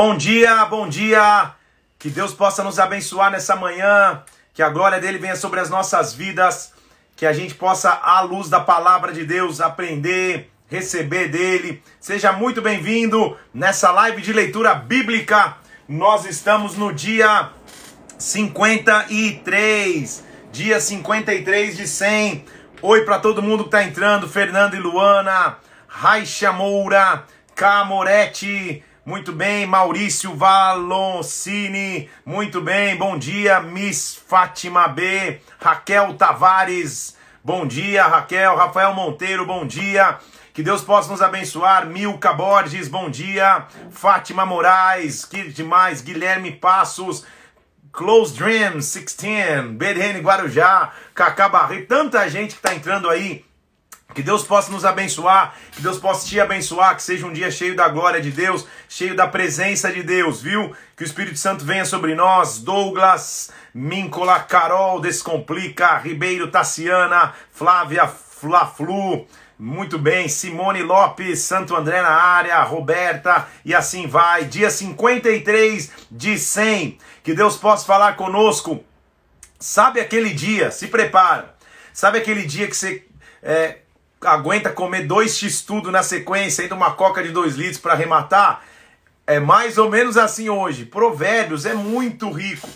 Bom dia, que Deus possa nos abençoar nessa manhã, que a glória dele venha sobre as nossas vidas, que a gente possa, à luz da palavra de Deus, aprender, receber dele. Seja muito bem-vindo nessa live de leitura bíblica. Nós estamos no dia 53, dia 53 de 100. Oi para todo mundo que está entrando, Fernando e Luana, Raisha Moura, Camorete, muito bem, Maurício Valoncini, muito bem, bom dia, Miss Fátima B, Raquel Tavares, bom dia, Raquel, Rafael Monteiro, bom dia, que Deus possa nos abençoar, Milka Borges, bom dia, Fátima Moraes, que demais, Guilherme Passos, Close Dreams, 16, Bereni Guarujá, Cacá Barreto, tanta gente que está entrando aí. Que Deus possa nos abençoar, que Deus possa te abençoar, que seja um dia cheio da glória de Deus, cheio da presença de Deus, viu? Que o Espírito Santo venha sobre nós, Douglas, Míncola, Carol, Descomplica, Ribeiro, Tassiana, Flávia, Flaflu, muito bem, Simone Lopes, Santo André na área, Roberta, e assim vai. Dia 53 de 100, que Deus possa falar conosco. Sabe aquele dia, se prepara, sabe aquele dia que você... aguenta comer 2 x-tudo na sequência, ainda uma coca de 2 litros para arrematar? É mais ou menos assim hoje. Provérbios é muito rico.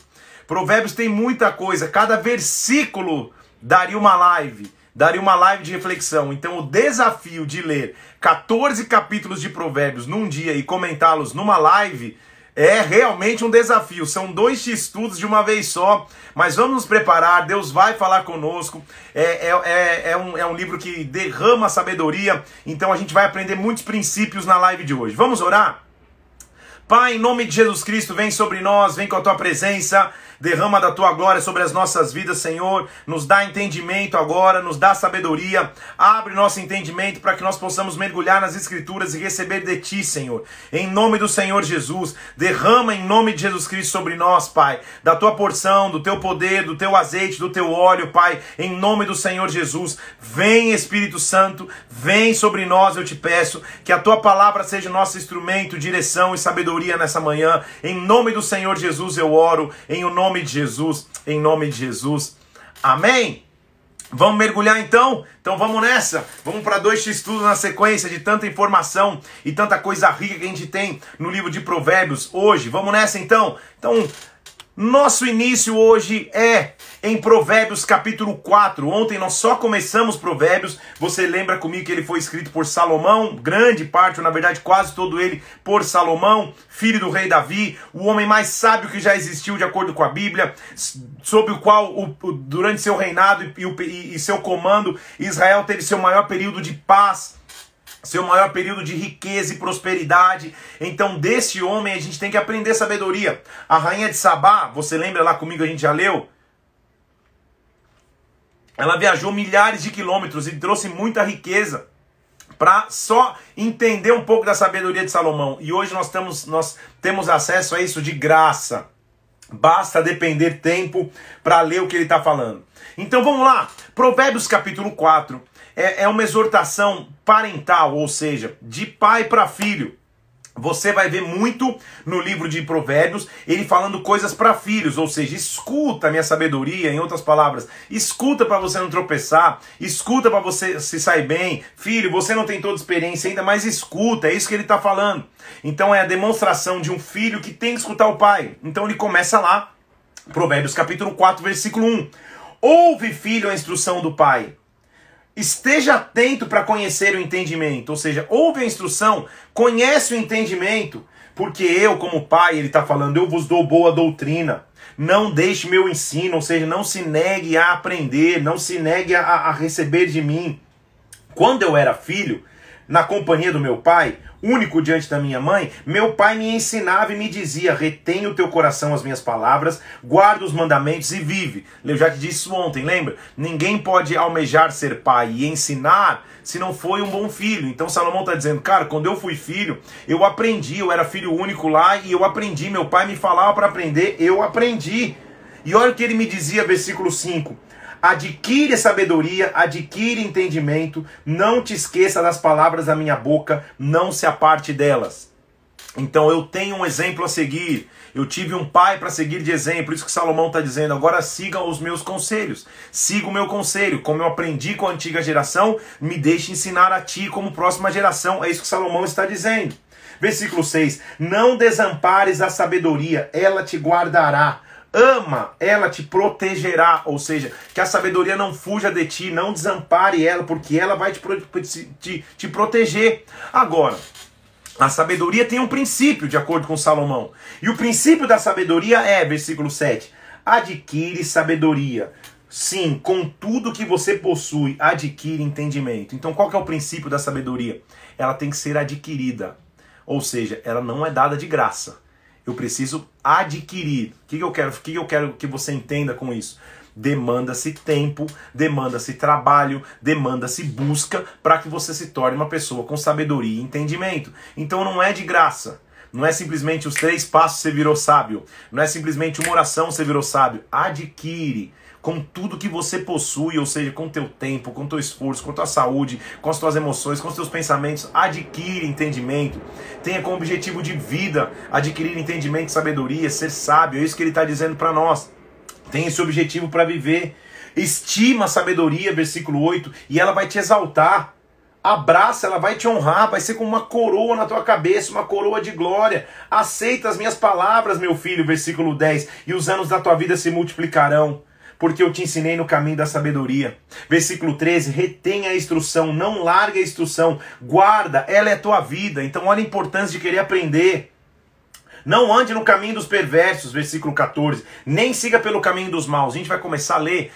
Provérbios tem muita coisa. Cada versículo daria uma live. Daria uma live de reflexão. Então o desafio de ler 14 capítulos de Provérbios num dia e comentá-los numa live é realmente um desafio. São 2 x-tudos de uma vez só, mas vamos nos preparar, Deus vai falar conosco, é um livro que derrama sabedoria, então a gente vai aprender muitos princípios na live de hoje. Vamos orar? Pai, em nome de Jesus Cristo, vem sobre nós, vem com a tua presença, derrama da tua glória sobre as nossas vidas, Senhor, nos dá entendimento agora, nos dá sabedoria, abre nosso entendimento para que nós possamos mergulhar nas Escrituras e receber de ti, Senhor, em nome do Senhor Jesus, derrama em nome de Jesus Cristo sobre nós, Pai, da tua porção, do teu poder, do teu azeite, do teu óleo, Pai, em nome do Senhor Jesus, vem Espírito Santo, vem sobre nós, eu te peço, que a tua palavra seja nosso instrumento, direção e sabedoria nessa manhã, em nome do Senhor Jesus eu oro, em nome de Jesus, amém? Vamos mergulhar então? Então vamos nessa, vamos para 2 estudos na sequência de tanta informação e tanta coisa rica que a gente tem no livro de Provérbios hoje, vamos nessa então? Então, nosso início hoje é em Provérbios capítulo 4, ontem nós só começamos Provérbios, você lembra comigo que ele foi escrito por Salomão, grande parte, ou na verdade quase todo ele, por Salomão, filho do rei Davi, o homem mais sábio que já existiu de acordo com a Bíblia, sob o qual, durante seu reinado e seu comando, Israel teve seu maior período de paz, seu maior período de riqueza e prosperidade. Então desse homem a gente tem que aprender sabedoria. A rainha de Sabá, você lembra lá comigo, a gente já leu? Ela viajou milhares de quilômetros e trouxe muita riqueza para só entender um pouco da sabedoria de Salomão. E hoje nós temos acesso a isso de graça. Basta depender tempo para ler o que ele está falando. Então vamos lá. Provérbios capítulo 4 é uma exortação parental, ou seja, de pai para filho. Você vai ver muito no livro de Provérbios, ele falando coisas para filhos, ou seja, escuta a minha sabedoria, em outras palavras, escuta para você não tropeçar, escuta para você se sair bem, filho, você não tem toda experiência ainda, mas escuta, é isso que ele está falando. Então é a demonstração de um filho que tem que escutar o pai. Então ele começa lá, Provérbios capítulo 4, versículo 1. Ouve, filho, a instrução do pai. Esteja atento para conhecer o entendimento, ou seja, ouve a instrução, conhece o entendimento, porque eu, como pai, ele está falando, eu vos dou boa doutrina, não deixe meu ensino, ou seja, não se negue a aprender, não se negue a receber de mim. Quando eu era filho, na companhia do meu pai, único diante da minha mãe, meu pai me ensinava e me dizia, retém o teu coração as minhas palavras, guarda os mandamentos e vive. Eu já te disse isso ontem, lembra? Ninguém pode almejar ser pai e ensinar se não foi um bom filho. Então Salomão está dizendo, cara, quando eu fui filho, eu aprendi, eu era filho único lá e eu aprendi, meu pai me falava para aprender, eu aprendi. E olha o que ele me dizia, versículo 5. Adquire sabedoria, adquire entendimento, não te esqueça das palavras da minha boca, não se aparte delas. Então eu tenho um exemplo a seguir, eu tive um pai para seguir de exemplo, isso que Salomão está dizendo, agora sigam os meus conselhos, siga o meu conselho, como eu aprendi com a antiga geração, me deixe ensinar a ti como próxima geração, é isso que Salomão está dizendo. Versículo 6, não desampares a sabedoria, ela te guardará, ama, ela te protegerá, ou seja, que a sabedoria não fuja de ti, não desampare ela, porque ela vai te proteger. Agora, a sabedoria tem um princípio, de acordo com Salomão. E o princípio da sabedoria é, versículo 7, adquire sabedoria. Sim, com tudo que você possui, adquire entendimento. Então qual que é o princípio da sabedoria? Ela tem que ser adquirida. Ou seja, ela não é dada de graça. Eu preciso adquirir. O que eu quero que você entenda com isso? Demanda-se tempo, demanda-se trabalho, demanda-se busca para que você se torne uma pessoa com sabedoria e entendimento. Então não é de graça. Não é simplesmente os 3 passos você virou sábio. Não é simplesmente uma oração você virou sábio. Adquire com tudo que você possui, ou seja, com teu tempo, com teu esforço, com tua saúde, com as tuas emoções, com os teus pensamentos, adquire entendimento, tenha como objetivo de vida adquirir entendimento, sabedoria, ser sábio, é isso que ele está dizendo para nós, tenha esse objetivo para viver, estima a sabedoria, versículo 8, e ela vai te exaltar, abraça, ela vai te honrar, vai ser como uma coroa na tua cabeça, uma coroa de glória, aceita as minhas palavras, meu filho, versículo 10, e os anos da tua vida se multiplicarão, porque eu te ensinei no caminho da sabedoria. Versículo 13, retenha a instrução, não larga a instrução, guarda, ela é tua vida. Então olha a importância de querer aprender. Não ande no caminho dos perversos, versículo 14, nem siga pelo caminho dos maus. A gente vai começar a ler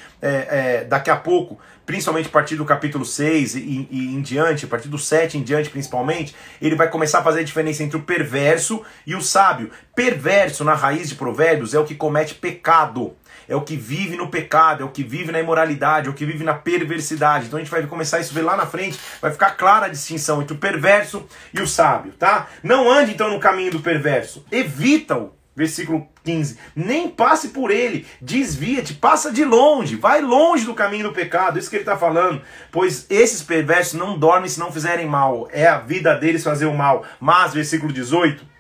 daqui a pouco, principalmente a partir do capítulo 6 e em diante, a partir do 7 em diante principalmente, ele vai começar a fazer a diferença entre o perverso e o sábio. Perverso, na raiz de provérbios, é o que comete pecado. É o que vive no pecado, é o que vive na imoralidade, é o que vive na perversidade. Então a gente vai começar a ver lá na frente, vai ficar clara a distinção entre o perverso e o sábio, tá? Não ande então no caminho do perverso, evita-o, versículo 15, nem passe por ele, desvia-te, passa de longe, vai longe do caminho do pecado, isso que ele está falando, pois esses perversos não dormem se não fizerem mal, é a vida deles fazer o mal, mas, versículo 18,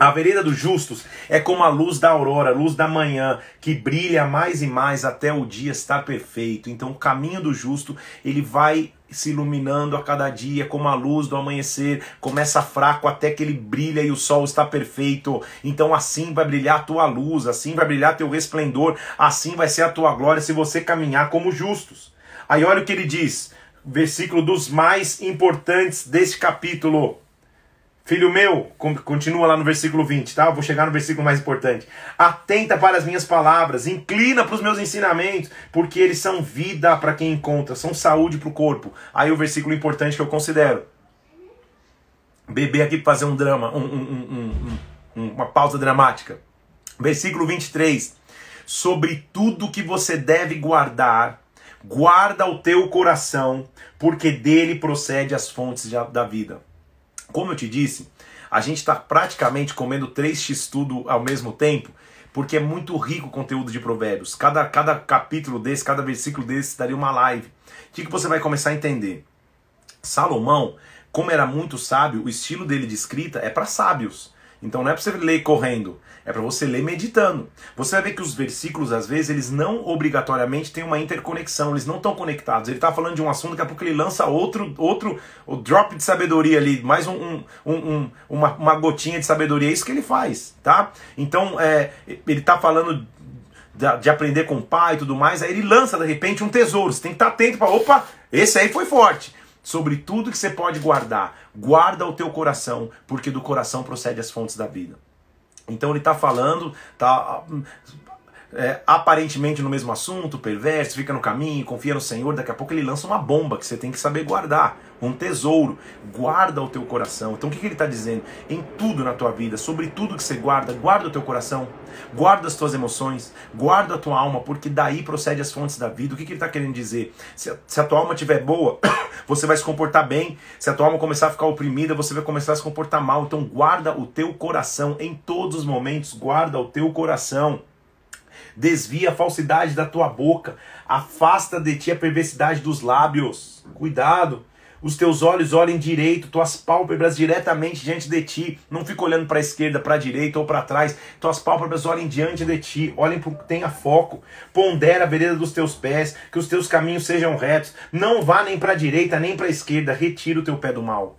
a vereda dos justos é como a luz da aurora, a luz da manhã, que brilha mais e mais até o dia estar perfeito. Então o caminho do justo, ele vai se iluminando a cada dia, como a luz do amanhecer, começa fraco até que ele brilha e o sol está perfeito. Então assim vai brilhar a tua luz, assim vai brilhar teu resplendor, assim vai ser a tua glória se você caminhar como justos. Aí olha o que ele diz, versículo dos mais importantes deste capítulo. Filho meu, continua lá no versículo 20, tá? Eu vou chegar no versículo mais importante. Atenta para as minhas palavras, inclina para os meus ensinamentos, porque eles são vida para quem encontra, são saúde para o corpo. Aí o versículo importante que eu considero. Bebê aqui para fazer um drama, uma pausa dramática. Versículo 23. Sobre tudo que você deve guardar, guarda o teu coração, porque dele procede as fontes da vida. Como eu te disse, a gente está praticamente comendo 3x tudo ao mesmo tempo, porque é muito rico o conteúdo de provérbios. Cada capítulo desse, cada versículo desse, daria uma live. O que você vai começar a entender? Salomão, como era muito sábio, o estilo dele de escrita é para sábios. Então não é para você ler correndo, é para você ler meditando. Você vai ver que os versículos, às vezes, eles não obrigatoriamente têm uma interconexão, eles não estão conectados. Ele está falando de um assunto, daqui a pouco ele lança outro o drop de sabedoria ali, mais uma gotinha de sabedoria, é isso que ele faz, tá? Então ele está falando de aprender com o pai e tudo mais, aí ele lança, de repente, um tesouro. Você tem que estar atento para, opa, esse aí foi forte. Sobre tudo que você pode guardar, guarda o teu coração, porque do coração procede as fontes da vida. Então ele está falando, aparentemente no mesmo assunto, perverso, fica no caminho, confia no Senhor, daqui a pouco ele lança uma bomba que você tem que saber guardar, um tesouro, guarda o teu coração. Então o que ele está dizendo? Em tudo na tua vida, sobre tudo que você guarda, guarda o teu coração, guarda as tuas emoções, guarda a tua alma, porque daí procede as fontes da vida. O que ele está querendo dizer? Se a tua alma estiver boa, você vai se comportar bem, se a tua alma começar a ficar oprimida, você vai começar a se comportar mal, então guarda o teu coração, em todos os momentos, guarda o teu coração. Desvia a falsidade da tua boca, afasta de ti a perversidade dos lábios, cuidado, Os teus olhos olhem direito, tuas pálpebras diretamente diante de ti. Não fica olhando para a esquerda, para a direita ou para trás. Tuas pálpebras olhem diante de ti. Olhem para o que tenha foco. Pondera a vereda dos teus pés, que os teus caminhos sejam retos. Não vá nem para a direita, nem para a esquerda. Retira o teu pé do mal.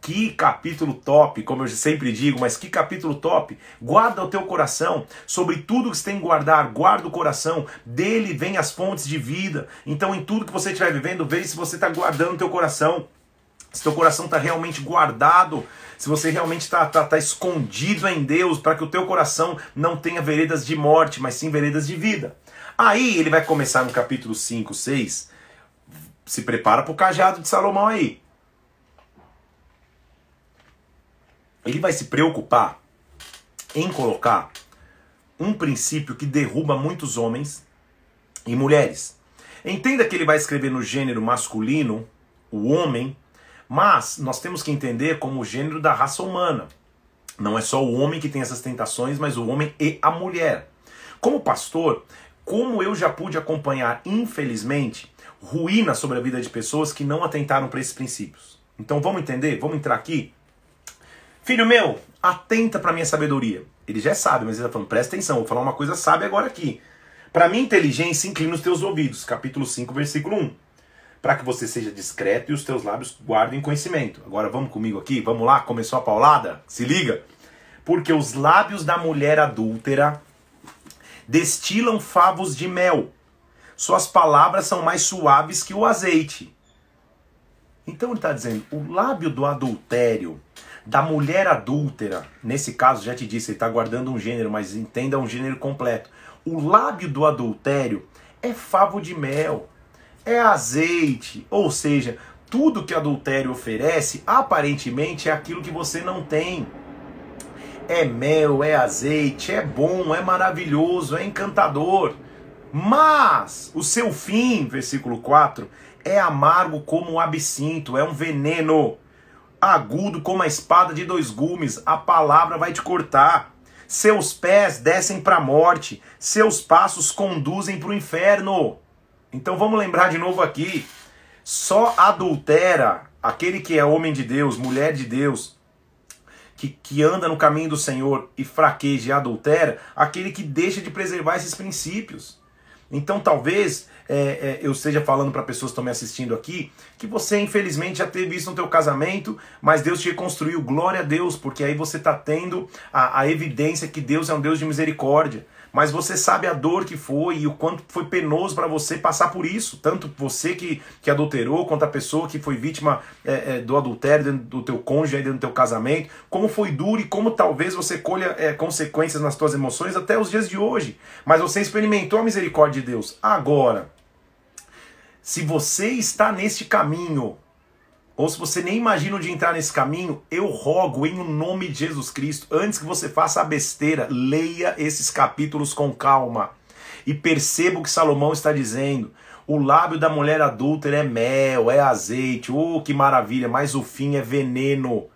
Que capítulo top, como eu sempre digo, mas que capítulo top. Guarda o teu coração, sobre tudo que você tem que guardar, guarda o coração, dele vem as fontes de vida. Então em tudo que você estiver vivendo, veja se você está guardando o teu coração. Se teu coração está realmente guardado, se você realmente está escondido em Deus, para que o teu coração não tenha veredas de morte, mas sim veredas de vida. Aí ele vai começar no capítulo 5, 6, se prepara para o cajado de Salomão aí. Ele vai se preocupar em colocar um princípio que derruba muitos homens e mulheres. Entenda que ele vai escrever no gênero masculino, o homem, mas nós temos que entender como o gênero da raça humana. Não é só o homem que tem essas tentações, mas o homem e a mulher. Como pastor, como eu já pude acompanhar, infelizmente, ruína sobre a vida de pessoas que não atentaram para esses princípios. Então vamos entender, vamos entrar aqui. Filho meu, atenta para minha sabedoria. Ele já é sábio, mas ele está falando, presta atenção, vou falar uma coisa sábia agora aqui. Para minha inteligência, inclina os teus ouvidos. Capítulo 5, versículo 1. Para que você seja discreto e os teus lábios guardem conhecimento. Agora vamos comigo aqui, vamos lá, começou a paulada? Se liga. Porque os lábios da mulher adúltera destilam favos de mel. Suas palavras são mais suaves que o azeite. Então ele está dizendo, o lábio do adultério, da mulher adúltera, nesse caso já te disse, ele está guardando um gênero, mas entenda um gênero completo. O lábio do adultério é favo de mel, é azeite, ou seja, tudo que adultério oferece, aparentemente é aquilo que você não tem. É mel, é azeite, é bom, é maravilhoso, é encantador. Mas o seu fim, versículo 4, é amargo como o absinto, é um veneno. Agudo como a espada de dois gumes, a palavra vai te cortar. Seus pés descem para a morte, seus passos conduzem para o inferno. Então vamos lembrar de novo aqui, só adultera aquele que é homem de Deus, mulher de Deus, que anda no caminho do Senhor e fraqueja e adultera, aquele que deixa de preservar esses princípios. Então talvez eu esteja falando para pessoas que estão me assistindo aqui, que você infelizmente já teve isso no teu casamento, mas Deus te reconstruiu, glória a Deus, porque aí você está tendo a evidência que Deus é um Deus de misericórdia, mas você sabe a dor que foi e o quanto foi penoso para você passar por isso, tanto você que adulterou, quanto a pessoa que foi vítima do adultério dentro do teu cônjuge, dentro do teu casamento, como foi duro e como talvez você colha consequências nas tuas emoções até os dias de hoje, mas você experimentou a misericórdia de Deus. Agora, se você está neste caminho, ou se você nem imagina de entrar nesse caminho, eu rogo em nome de Jesus Cristo, antes que você faça a besteira, leia esses capítulos com calma. E perceba o que Salomão está dizendo. O lábio da mulher adúltera é mel, é azeite, oh que maravilha, mas o fim é veneno,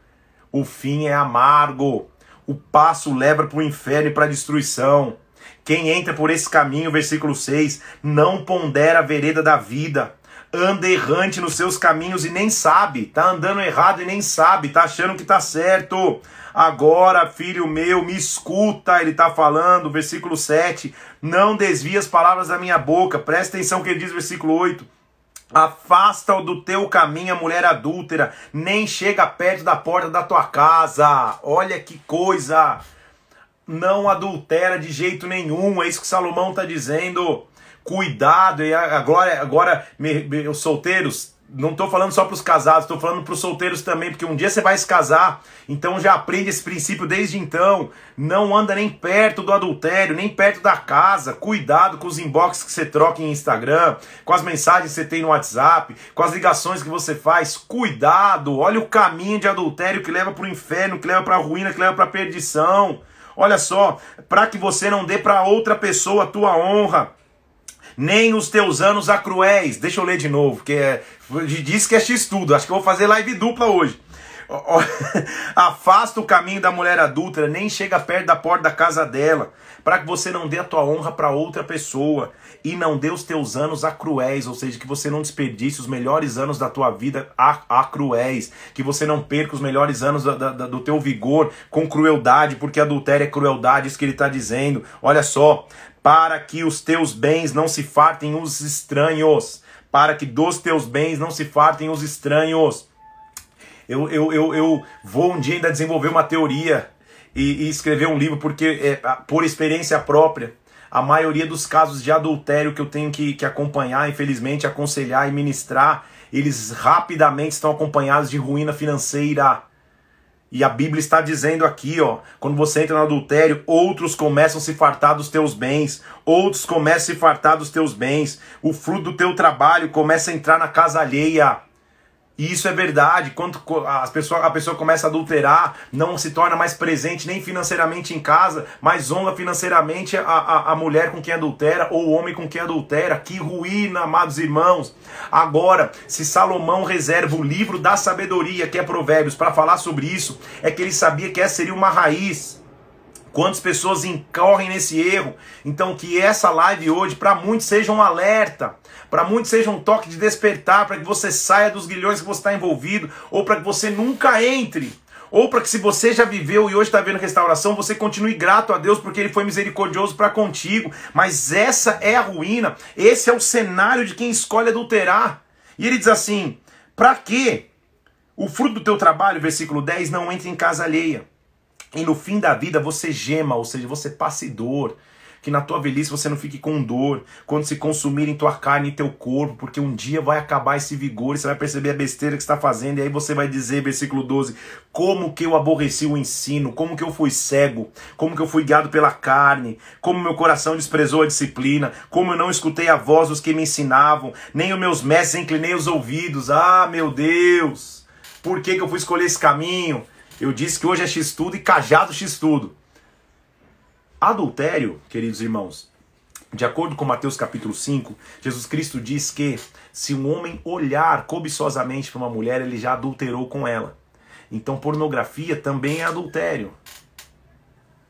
o fim é amargo, o passo leva para o inferno e para a destruição. Quem entra por esse caminho, versículo 6, não pondera a vereda da vida, anda errante nos seus caminhos e nem sabe, tá andando errado e nem sabe, tá achando que tá certo. Agora, filho meu, me escuta, ele tá falando, versículo 7, não desvia as palavras da minha boca, presta atenção no que ele diz, versículo 8, afasta-o do teu caminho a mulher adúltera, nem chega perto da porta da tua casa, olha que coisa. Não adultera de jeito nenhum, é isso que Salomão está dizendo. Cuidado, e agora os solteiros, não estou falando só para os casados, estou falando para os solteiros também, porque um dia você vai se casar, então já aprende esse princípio desde então. Não anda nem perto do adultério, nem perto da casa. Cuidado com os inbox que você troca em Instagram, com as mensagens que você tem no WhatsApp, com as ligações que você faz. Cuidado, olha o caminho de adultério que leva para o inferno, que leva para a ruína, que leva para a perdição. Olha só, para que você não dê para outra pessoa a tua honra, nem os teus anos a cruéis. Deixa eu ler de novo, que diz que é x-tudo, acho que eu vou fazer live dupla hoje. Afasta o caminho da mulher adúltera, nem chega perto da porta da casa dela, para que você não dê a tua honra para outra pessoa e não dê os teus anos a cruéis, ou seja, que você não desperdice os melhores anos da tua vida a cruéis, que você não perca os melhores anos do teu vigor com crueldade, porque adultério é crueldade, isso que ele está dizendo. Olha só, para que os teus bens não se fartem os estranhos, para que dos teus bens não se fartem os estranhos. Eu vou um dia ainda desenvolver uma teoria e escrever um livro, porque por experiência própria, a maioria dos casos de adultério que eu tenho que acompanhar, infelizmente, aconselhar e ministrar, eles rapidamente estão acompanhados de ruína financeira. E a Bíblia está dizendo aqui, ó, quando você entra no adultério, outros começam a se fartar dos teus bens, outros começam a se fartar dos teus bens, o fruto do teu trabalho começa a entrar na casa alheia. E isso é verdade, quando a pessoa começa a adulterar, não se torna mais presente nem financeiramente em casa, mas honra financeiramente a mulher com quem adultera, ou o homem com quem adultera. Que ruína, amados irmãos! Agora, se Salomão reserva o livro da sabedoria, que é Provérbios, para falar sobre isso, é que ele sabia que essa seria uma raiz. Quantas pessoas incorrem nesse erro? Então que essa live hoje, para muitos, seja um alerta, para muitos seja um toque de despertar, para que você saia dos grilhões que você está envolvido, ou para que você nunca entre, ou para que, se você já viveu e hoje está vendo restauração, você continue grato a Deus, porque Ele foi misericordioso para contigo. Mas essa é a ruína, esse é o cenário de quem escolhe adulterar. E ele diz assim, para que o fruto do teu trabalho, versículo 10, não entre em casa alheia, e no fim da vida você gema, ou seja, você passe dor, que na tua velhice você não fique com dor, quando se consumirem tua carne e teu corpo, porque um dia vai acabar esse vigor, e você vai perceber a besteira que você está fazendo, e aí você vai dizer, versículo 12, como que eu aborreci o ensino, como que eu fui cego, como que eu fui guiado pela carne, como meu coração desprezou a disciplina, como eu não escutei a voz dos que me ensinavam, nem os meus mestres inclinei os ouvidos. Ah, meu Deus, por que eu fui escolher esse caminho? Eu disse que hoje é x-tudo e cajado x-tudo. Adultério, queridos irmãos, de acordo com Mateus capítulo 5, Jesus Cristo diz que se um homem olhar cobiçosamente para uma mulher, ele já adulterou com ela. Então pornografia também é adultério.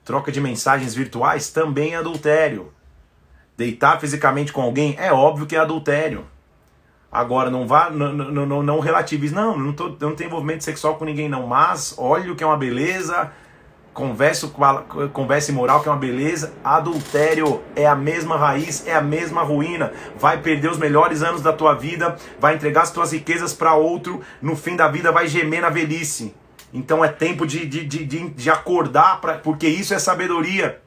Troca de mensagens virtuais também é adultério. Deitar fisicamente com alguém é óbvio que é adultério. Agora, não vá, não relativize, eu não tenho envolvimento sexual com ninguém não, mas olha o que é uma beleza, conversa imoral que é uma beleza, adultério, é a mesma raiz, é a mesma ruína, vai perder os melhores anos da tua vida, vai entregar as tuas riquezas para outro, no fim da vida vai gemer na velhice. Então é tempo de acordar, porque isso é sabedoria.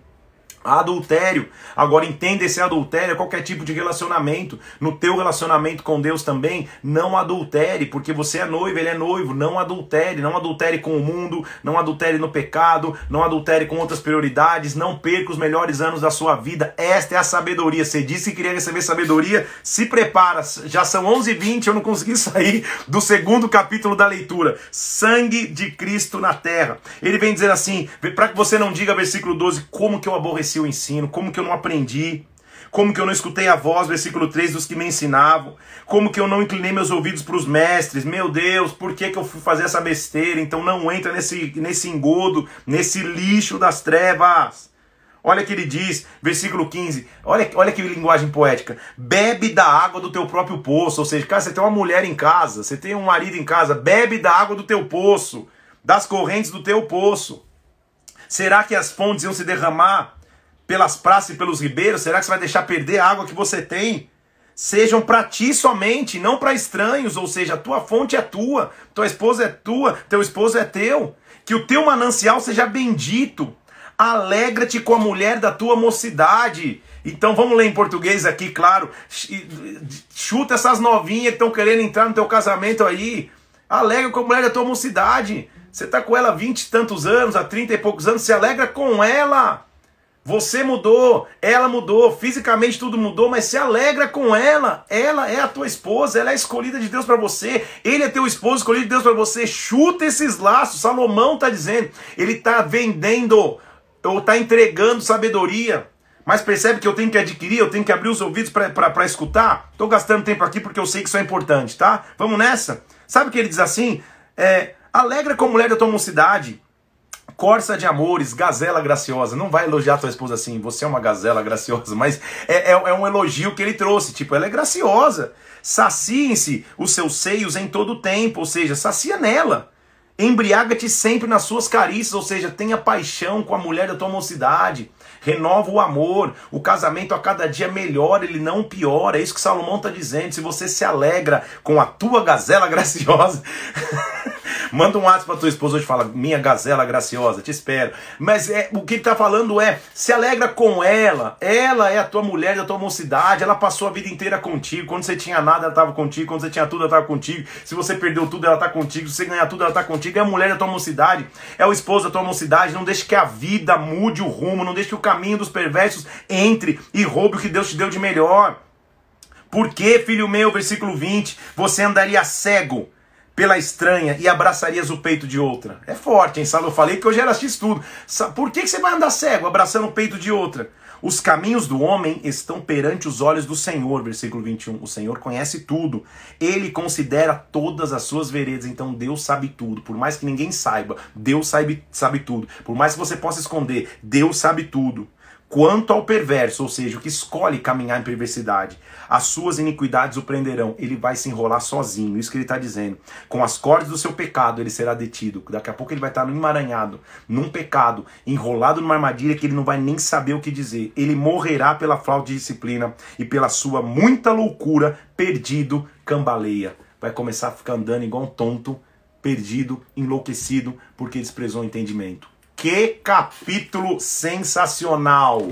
Adultério. Agora entenda, esse adultério é qualquer tipo de relacionamento. No teu relacionamento com Deus também, não adultere, porque você é noivo, ele é noivo. Não adultere. Não adultere com o mundo, não adultere no pecado, não adultere com outras prioridades, não perca os melhores anos da sua vida. Esta é a sabedoria. Você disse que queria receber sabedoria, se prepara. Já são 11h20, eu não consegui sair do segundo capítulo da leitura. Sangue de Cristo na terra. Ele vem dizer assim, para que você não diga, versículo 12, como que eu aborreci o ensino, como que eu não aprendi, como que eu não escutei a voz, versículo 3, dos que me ensinavam, como que eu não inclinei meus ouvidos para os mestres, meu Deus, por que eu fui fazer essa besteira? Então não entra nesse engodo, nesse lixo das trevas. Olha o que ele diz, versículo 15, olha que linguagem poética, bebe da água do teu próprio poço, ou seja, cara, você tem uma mulher em casa, você tem um marido em casa, bebe da água do teu poço, das correntes do teu poço. Será que as fontes iam se derramar pelas praças e pelos ribeiros? Será que você vai deixar perder a água que você tem? Sejam para ti somente, não para estranhos, ou seja, a tua fonte é tua, tua esposa é tua, teu esposo é teu, que o teu manancial seja bendito, alegra-te com a mulher da tua mocidade. Então vamos ler em português aqui, claro, chuta essas novinhas que estão querendo entrar no teu casamento aí, alegra com a mulher da tua mocidade, você está com ela há 20 e tantos anos, há 30 e poucos anos, se alegra com ela. Você mudou, ela mudou, fisicamente tudo mudou, mas se alegra com ela. Ela é a tua esposa, ela é escolhida de Deus para você. Ele é teu esposo, escolhido de Deus para você. Chuta esses laços, Salomão está dizendo. Ele está vendendo, ou está entregando sabedoria. Mas percebe que eu tenho que adquirir, eu tenho que abrir os ouvidos para escutar? Estou gastando tempo aqui porque eu sei que isso é importante, tá? Vamos nessa? Sabe o que ele diz assim? Alegra com mulher da tua mocidade, corça de amores, gazela graciosa. Não vai elogiar tua esposa assim, você é uma gazela graciosa, mas é um elogio que ele trouxe, tipo, ela é graciosa. Saciem-se os seus seios em todo o tempo, ou seja, sacia nela. Embriaga-te sempre nas suas carícias, ou seja, tenha paixão com a mulher da tua mocidade. Renova o amor, o casamento a cada dia melhora, ele não piora. É isso que Salomão está dizendo, se você se alegra com a tua gazela graciosa... Manda um WhatsApp pra tua esposa hoje e fala, minha gazela graciosa, te espero. Mas o que ele tá falando é, se alegra com ela. Ela é a tua mulher da tua mocidade, ela passou a vida inteira contigo. Quando você tinha nada, ela tava contigo. Quando você tinha tudo, ela tava contigo. Se você perdeu tudo, ela tá contigo. Se você ganhar tudo, ela tá contigo. É a mulher da tua mocidade, é o esposo da tua mocidade. Não deixe que a vida mude o rumo, não deixe que o caminho dos perversos entre e roube o que Deus te deu de melhor. Por que, filho meu, versículo 20, você andaria cego pela estranha e abraçarias o peito de outra? É forte, hein, Salomão? Eu falei que hoje era x-tudo. Por que você vai andar cego abraçando o peito de outra? Os caminhos do homem estão perante os olhos do Senhor, versículo 21. O Senhor conhece tudo. Ele considera todas as suas veredas. Então Deus sabe tudo. Por mais que ninguém saiba, Deus sabe tudo. Por mais que você possa esconder, Deus sabe tudo. Quanto ao perverso, ou seja, o que escolhe caminhar em perversidade, as suas iniquidades o prenderão. Ele vai se enrolar sozinho, isso que ele está dizendo. Com as cordas do seu pecado ele será detido. Daqui a pouco ele vai estar no emaranhado, num pecado, enrolado numa armadilha que ele não vai nem saber o que dizer. Ele morrerá pela falta de disciplina e pela sua muita loucura, perdido, cambaleia. Vai começar a ficar andando igual um tonto, perdido, enlouquecido, porque desprezou o entendimento. Que capítulo sensacional!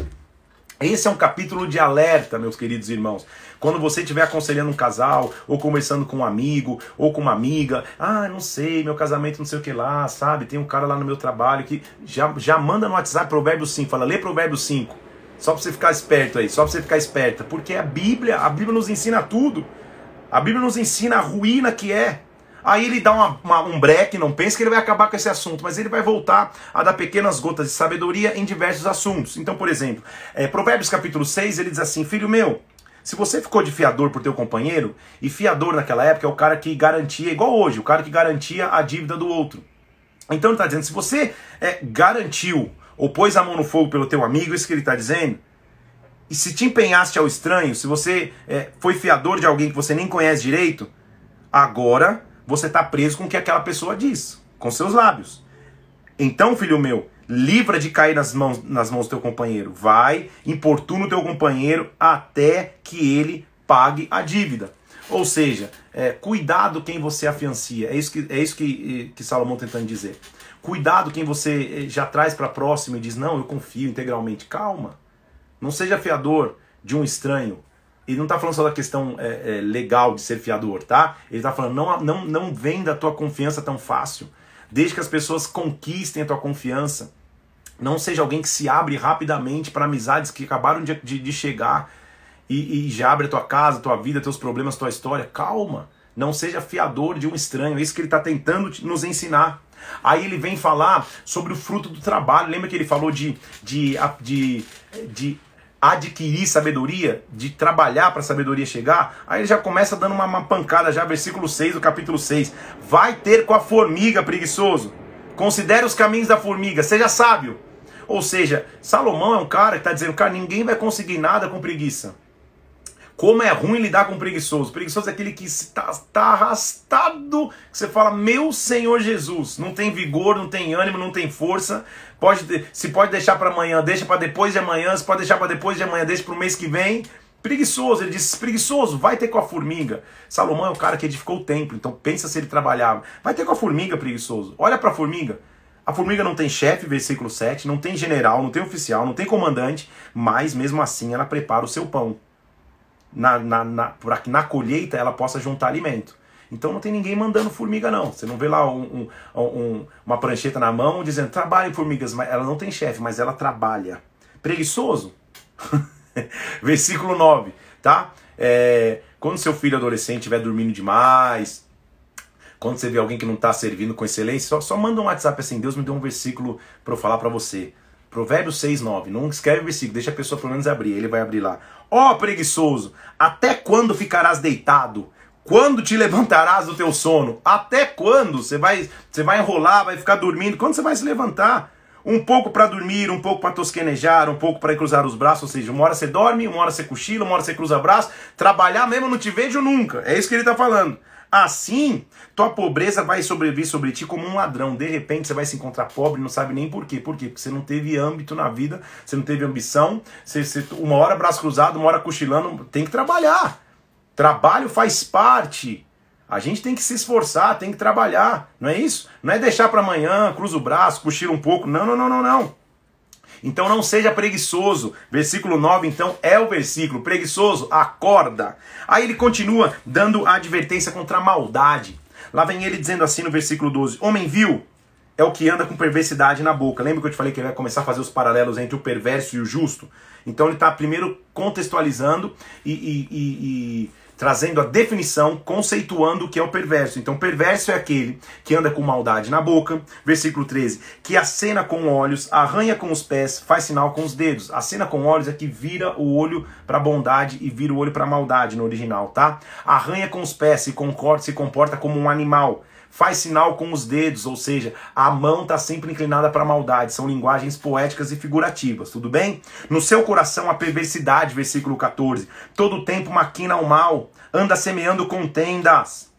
Esse é um capítulo de alerta, meus queridos irmãos. Quando você estiver aconselhando um casal, ou conversando com um amigo, ou com uma amiga, ah, não sei, meu casamento não sei o que lá, sabe? Tem um cara lá no meu trabalho que já manda no WhatsApp Provérbios 5, fala, lê Provérbios 5. Só pra você ficar esperto aí, só pra você ficar esperta. Porque a Bíblia nos ensina tudo. A Bíblia nos ensina a ruína que é. Aí ele dá um break, não pense que ele vai acabar com esse assunto, mas ele vai voltar a dar pequenas gotas de sabedoria em diversos assuntos. Então, por exemplo, Provérbios capítulo 6, ele diz assim, filho meu, se você ficou de fiador por teu companheiro, e fiador naquela época é o cara que garantia, igual hoje, o cara que garantia a dívida do outro. Então ele está dizendo, se você garantiu ou pôs a mão no fogo pelo teu amigo, isso que ele está dizendo, e se te empenhaste ao estranho, se você foi fiador de alguém que você nem conhece direito, agora... você está preso com o que aquela pessoa diz, com seus lábios. Então, filho meu, livra de cair nas mãos do teu companheiro. Vai, importuna o teu companheiro até que ele pague a dívida. Ou seja, cuidado quem você afiancia. É isso que Salomão está tentando dizer. Cuidado quem você já traz para próximo e diz, não, eu confio integralmente. Calma, não seja fiador de um estranho. Ele não está falando só da questão legal de ser fiador, tá? Ele está falando, não venda a tua confiança tão fácil. Desde que as pessoas conquistem a tua confiança. Não seja alguém que se abre rapidamente para amizades que acabaram de chegar e já abre a tua casa, tua vida, teus problemas, tua história. Calma, não seja fiador de um estranho. É isso que ele está tentando nos ensinar. Aí ele vem falar sobre o fruto do trabalho. Lembra que ele falou de adquirir sabedoria, de trabalhar para a sabedoria chegar? Aí ele já começa dando uma pancada já, versículo 6 do capítulo 6. Vai ter com a formiga, preguiçoso. Considere os caminhos da formiga, seja sábio. Ou seja, Salomão é um cara que está dizendo, cara, ninguém vai conseguir nada com preguiça. Como é ruim lidar com preguiçoso. Preguiçoso é aquele que está arrastado, que você fala, meu Senhor Jesus, não tem vigor, não tem ânimo, não tem força. Se pode deixar para amanhã, deixa para depois de amanhã. Se pode deixar para depois de amanhã, deixa para o mês que vem. Preguiçoso, ele disse, preguiçoso, vai ter com a formiga. Salomão é o cara que edificou o templo, então pensa se ele trabalhava. Vai ter com a formiga, preguiçoso. Olha para a formiga. A formiga não tem chefe, versículo 7, não tem general, não tem oficial, não tem comandante, mas mesmo assim ela prepara o seu pão. Para que na colheita ela possa juntar alimento. Então não tem ninguém mandando formiga, não. Você não vê lá uma prancheta na mão dizendo, trabalhem formigas. Mas ela não tem chefe, mas ela trabalha. Preguiçoso. Versículo 9, tá? Quando seu filho adolescente estiver dormindo demais, quando você vê alguém que não está servindo com excelência, só manda um WhatsApp assim, Deus me deu um versículo para eu falar para você. Provérbios 6, 9. Não escreve o versículo, deixa a pessoa pelo menos abrir. Ele vai abrir lá. Ó, preguiçoso, até quando ficarás deitado? Quando te levantarás do teu sono? Até quando? Você vai enrolar, vai ficar dormindo. Quando você vai se levantar? Um pouco para dormir, um pouco para tosquenejar, um pouco para cruzar os braços. Ou seja, uma hora você dorme, uma hora você cochila, uma hora você cruza braço. Trabalhar mesmo não te vejo nunca. É isso que ele está falando. Assim, tua pobreza vai sobrevir sobre ti como um ladrão. De repente você vai se encontrar pobre e não sabe nem por quê. Por quê? Porque você não teve âmbito na vida, você não teve ambição. Você, uma hora braço cruzado, uma hora cochilando. Tem que trabalhar. Trabalho faz parte. A gente tem que se esforçar, tem que trabalhar. Não é isso? Não é deixar para amanhã, cruza o braço, cochila um pouco. Não. Então não seja preguiçoso. Versículo 9, então, é o versículo. Preguiçoso, acorda. Aí ele continua dando a advertência contra a maldade. Lá vem ele dizendo assim no versículo 12. Homem vil é o que anda com perversidade na boca. Lembra que eu te falei que ele vai começar a fazer os paralelos entre o perverso e o justo? Então ele está primeiro contextualizando e trazendo a definição, conceituando o que é o perverso. Então, perverso é aquele que anda com maldade na boca. Versículo 13. Que acena com olhos, arranha com os pés, faz sinal com os dedos. Acena com olhos é que vira o olho para bondade e vira o olho para maldade no original, tá? Arranha com os pés, se comporta como um animal. Faz sinal com os dedos, ou seja, a mão está sempre inclinada para a maldade. São linguagens poéticas e figurativas, tudo bem? No seu coração a perversidade, versículo 14. Todo tempo maquina o mal, anda semeando contendas.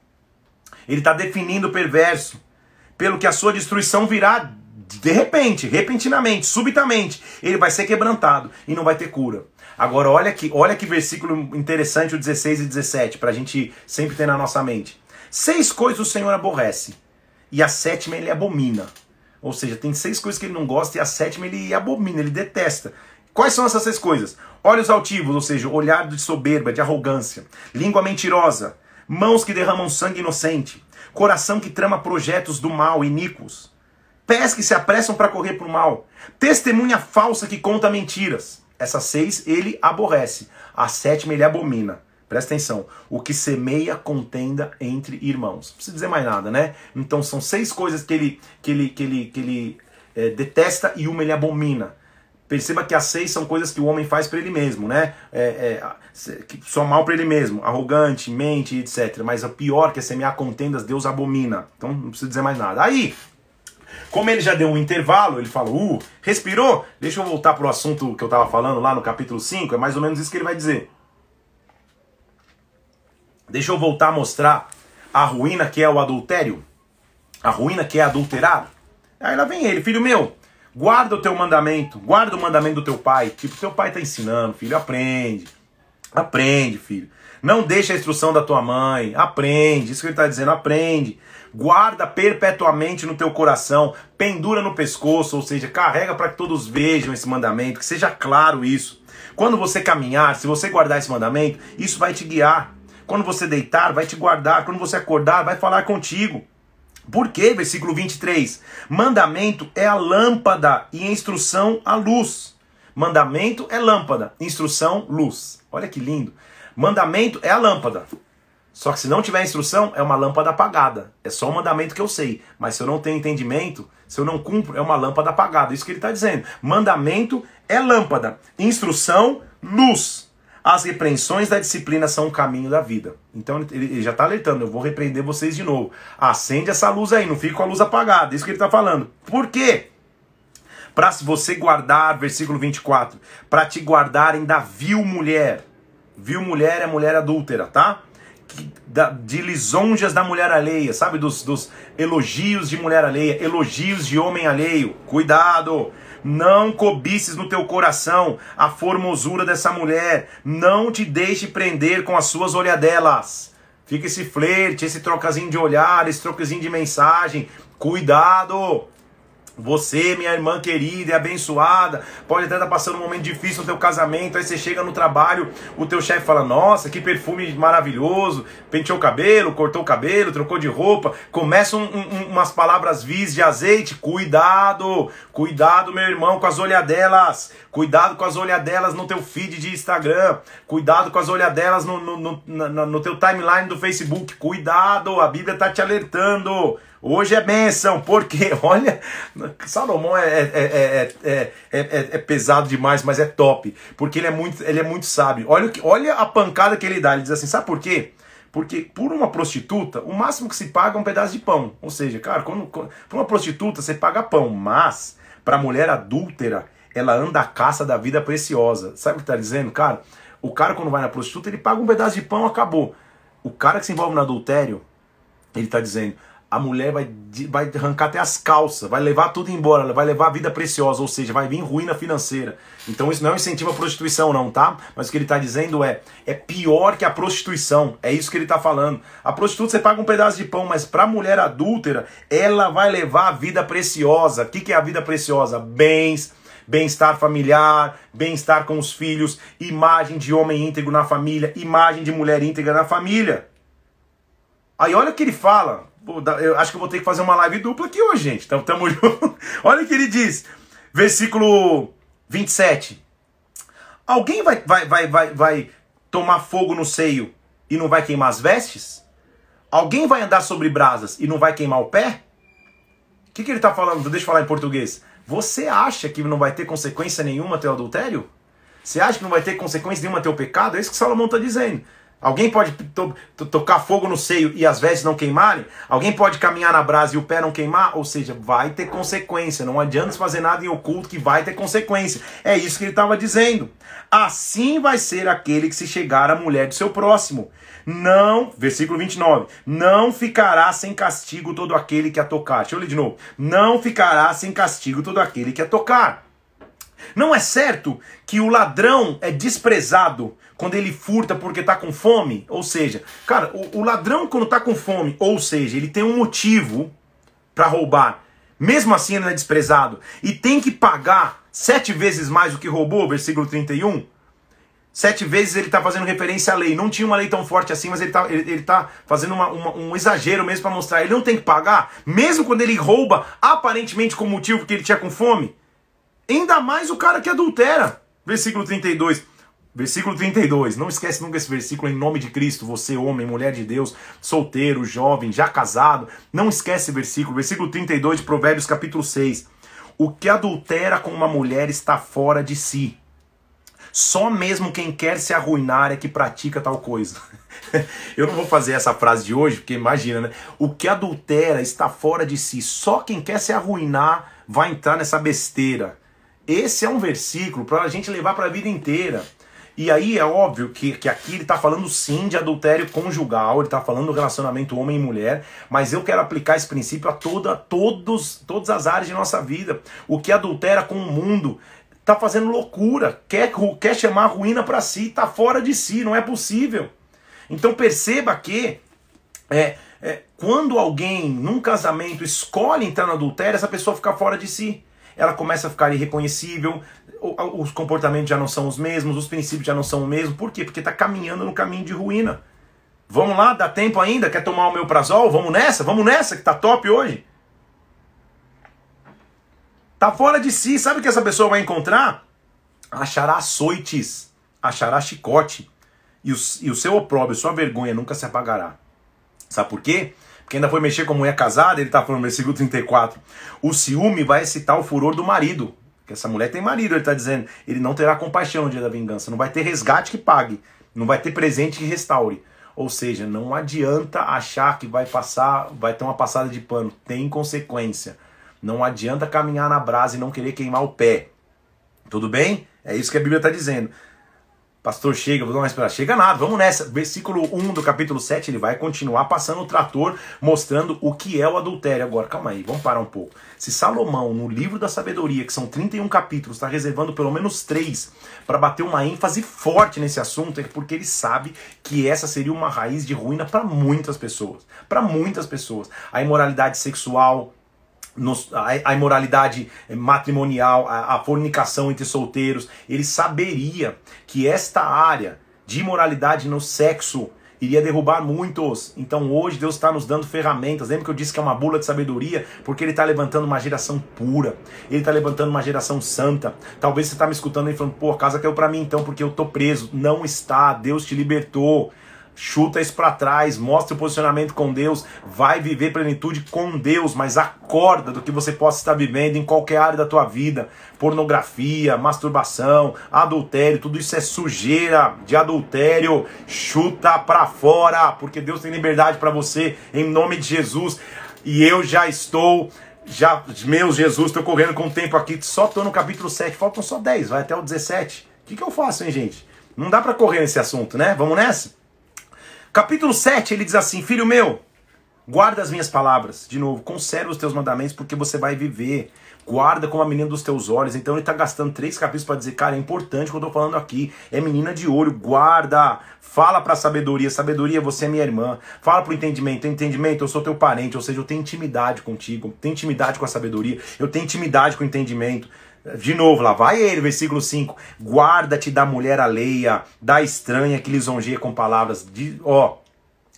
Ele está definindo o perverso. Pelo que a sua destruição virá de repente, repentinamente, subitamente. Ele vai ser quebrantado e não vai ter cura. Agora olha que versículo interessante, o 16 e 17, para a gente sempre ter na nossa mente. 6 coisas o Senhor aborrece, e a 7ª ele abomina. Ou seja, tem 6 coisas que ele não gosta, e a 7ª ele abomina, ele detesta. Quais são essas 6 coisas? Olhos altivos, ou seja, olhar de soberba, de arrogância. Língua mentirosa. Mãos que derramam sangue inocente. Coração que trama projetos do mal, iníquos. Pés que se apressam para correr para o mal. Testemunha falsa que conta mentiras. Essas 6 ele aborrece, a 7ª ele abomina. Presta atenção, o que semeia contenda entre irmãos. Não precisa dizer mais nada, né? Então são 6 coisas que ele detesta e uma ele abomina. Perceba que as 6 são coisas que o homem faz para ele mesmo, né? Só mal para ele mesmo, arrogante, mente, etc. Mas o pior que é semear contendas, Deus abomina. Então não precisa dizer mais nada. Aí, como ele já deu um intervalo, ele fala, respirou? Deixa eu voltar para o assunto que eu estava falando lá no capítulo 5, é mais ou menos isso que ele vai dizer. Deixa eu voltar a mostrar a ruína que é o adultério, a ruína que é adulterar. Aí lá vem ele, filho meu, guarda o teu mandamento, guarda o mandamento do teu pai. Tipo, teu pai está ensinando, filho, aprende, filho. Não deixa a instrução da tua mãe, aprende, isso que ele está dizendo, aprende. Guarda perpetuamente no teu coração, pendura no pescoço, ou seja, carrega para que todos vejam esse mandamento, que seja claro isso. Quando você caminhar, se você guardar esse mandamento, isso vai te guiar. Quando você deitar, vai te guardar. Quando você acordar, vai falar contigo. Por quê? Versículo 23. Mandamento é a lâmpada e instrução a luz. Mandamento é lâmpada, instrução, luz. Olha que lindo. Mandamento é a lâmpada. Só que se não tiver instrução, é uma lâmpada apagada. É só um mandamento que eu sei. Mas se eu não tenho entendimento, se eu não cumpro, é uma lâmpada apagada. Isso que ele está dizendo. Mandamento é lâmpada, instrução, luz. As repreensões da disciplina são o caminho da vida. Então ele já está alertando, eu vou repreender vocês de novo. Acende essa luz aí, não fica com a luz apagada. Isso que ele está falando. Por quê? Para se você guardar, versículo 24, para te guardarem da vil mulher. Vil mulher é mulher adúltera, tá? De lisonjas da mulher alheia, sabe? Dos elogios de mulher alheia, elogios de homem alheio. Cuidado! Não cobices no teu coração a formosura dessa mulher. Não te deixe prender com as suas olhadelas. Fica esse flerte, esse trocazinho de olhar, esse trocazinho de mensagem. Cuidado! Você, minha irmã querida e abençoada, pode até estar passando um momento difícil no teu casamento, aí você chega no trabalho, o teu chefe fala, nossa, que perfume maravilhoso, penteou o cabelo, cortou o cabelo, trocou de roupa, começam umas palavras vis de azeite, cuidado, meu irmão, com as olhadelas, cuidado com as olhadelas no teu feed de Instagram, cuidado com as olhadelas no teu timeline do Facebook, cuidado, a Bíblia está te alertando. Hoje é bênção, porque, olha, Salomão é pesado demais, mas é top, porque ele é muito sábio. Olha a pancada que ele dá, ele diz assim, sabe por quê? Porque por uma prostituta, o máximo que se paga é um pedaço de pão. Ou seja, cara, por uma prostituta você paga pão, mas para a mulher adúltera, ela anda à caça da vida preciosa. Sabe o que tá dizendo, cara? O cara, quando vai na prostituta, ele paga um pedaço de pão, acabou. O cara que se envolve no adultério, ele tá dizendo, a mulher vai arrancar até as calças, vai levar tudo embora, vai levar a vida preciosa, ou seja, vai vir ruína financeira. Então isso não é um incentivo à prostituição não, tá? Mas o que ele está dizendo é pior que a prostituição, é isso que ele está falando. A prostituta você paga um pedaço de pão, mas para a mulher adúltera, ela vai levar a vida preciosa. O que é a vida preciosa? Bens, bem-estar familiar, bem-estar com os filhos, imagem de homem íntegro na família, imagem de mulher íntegra na família. Aí olha o que ele fala. Eu acho que eu vou ter que fazer uma live dupla aqui hoje, gente. Então, tamo junto. Olha o que ele diz. Versículo 27. Alguém vai tomar fogo no seio e não vai queimar as vestes? Alguém vai andar sobre brasas e não vai queimar o pé? O que ele está falando? Deixa eu falar em português. Você acha que não vai ter consequência nenhuma teu adultério? Você acha que não vai ter consequência nenhuma teu pecado? É isso que Salomão está dizendo. Alguém pode tocar fogo no seio e as vestes não queimarem? Alguém pode caminhar na brasa e o pé não queimar? Ou seja, vai ter consequência. Não adianta fazer nada em oculto que vai ter consequência. É isso que ele estava dizendo. Assim vai ser aquele que se chegar à mulher do seu próximo. Não, versículo 29, não ficará sem castigo todo aquele que a tocar. Deixa eu ler de novo. Não ficará sem castigo todo aquele que a tocar. Não é certo que o ladrão é desprezado quando ele furta porque tá com fome? Ou seja, cara, o ladrão quando tá com fome, ou seja, ele tem um motivo para roubar. Mesmo assim ele não é desprezado. E tem que pagar 7 vezes mais do que roubou, versículo 31. 7 vezes ele tá fazendo referência à lei. Não tinha uma lei tão forte assim, mas ele tá fazendo um exagero mesmo para mostrar. Ele não tem que pagar, mesmo quando ele rouba, aparentemente com o motivo que ele tinha com fome. Ainda mais o cara que adultera. Versículo 32. Versículo 32. Não esquece nunca esse versículo em nome de Cristo. Você, homem, mulher de Deus, solteiro, jovem, já casado. Não esquece esse versículo. Versículo 32 de Provérbios capítulo 6. O que adultera com uma mulher está fora de si. Só mesmo quem quer se arruinar é que pratica tal coisa. Eu não vou fazer essa frase de hoje, porque imagina, né? O que adultera está fora de si. Só quem quer se arruinar vai entrar nessa besteira. Esse é um versículo para a gente levar para a vida inteira. E aí é óbvio que aqui ele está falando sim de adultério conjugal, ele está falando do relacionamento homem e mulher, mas eu quero aplicar esse princípio a todas as áreas de nossa vida. O que adultera com o mundo está fazendo loucura, quer chamar a ruína para si, está fora de si, não é possível. Então perceba que quando alguém num casamento escolhe entrar no adultério, essa pessoa fica fora de si. Ela começa a ficar irreconhecível, os comportamentos já não são os mesmos, os princípios já não são os mesmos. Por quê? Porque está caminhando no caminho de ruína. Vamos lá, dá tempo ainda? Quer tomar o meu prazol? Vamos nessa que tá top hoje. Tá fora de si, sabe o que essa pessoa vai encontrar? Achará açoites, achará chicote, e o seu opróbrio, sua vergonha nunca se apagará. Sabe por quê? Porque ainda foi mexer com a mulher casada, ele está falando no versículo 34. O ciúme vai excitar o furor do marido. Porque essa mulher tem marido, ele está dizendo. Ele não terá compaixão no dia da vingança. Não vai ter resgate que pague. Não vai ter presente que restaure. Ou seja, não adianta achar que vai ter uma passada de pano. Tem consequência. Não adianta caminhar na brasa e não querer queimar o pé. Tudo bem? É isso que a Bíblia está dizendo. Pastor, chega, vou dar uma esperada. Chega nada, vamos nessa. Versículo 1 do capítulo 7, ele vai continuar passando o trator, mostrando o que é o adultério. Agora, calma aí, vamos parar um pouco. Se Salomão, no livro da sabedoria, que são 31 capítulos, está reservando pelo menos 3 para bater uma ênfase forte nesse assunto, é porque ele sabe que essa seria uma raiz de ruína para muitas pessoas. Para muitas pessoas. A imoralidade sexual, a imoralidade matrimonial, a fornicação entre solteiros, ele saberia que esta área de imoralidade no sexo iria derrubar muitos. Então hoje Deus está nos dando ferramentas. Lembra que eu disse que é uma bula de sabedoria? Porque ele está levantando uma geração pura. Ele está levantando uma geração santa. Talvez você está me escutando e falando, pô, a casa caiu para mim então porque eu tô preso. Não está, Deus te libertou. Chuta isso para trás, mostra o posicionamento com Deus, vai viver plenitude com Deus, mas acorda do que você possa estar vivendo em qualquer área da tua vida. Pornografia, masturbação, adultério, tudo isso é sujeira de adultério. Chuta para fora, porque Deus tem liberdade para você, em nome de Jesus. E eu meu Jesus, estou correndo com o tempo aqui, só estou no capítulo 7, faltam só 10, vai até o 17. O que eu faço, hein, gente? Não dá para correr nesse assunto, né? Vamos nessa? Capítulo 7, ele diz assim: filho meu, guarda as minhas palavras. De novo, conserva os teus mandamentos, porque você vai viver. Guarda como a menina dos teus olhos. Então ele está gastando 3 capítulos para dizer, cara, é importante o que eu estou falando aqui. É menina de olho, guarda. Fala para a sabedoria. Sabedoria, você é minha irmã. Fala para o entendimento. Entendimento, eu sou teu parente. Ou seja, eu tenho intimidade contigo. Eu tenho intimidade com a sabedoria. Eu tenho intimidade com o entendimento. De novo, lá vai ele, versículo 5. Guarda-te da mulher alheia, da estranha que lisonjeia com palavras.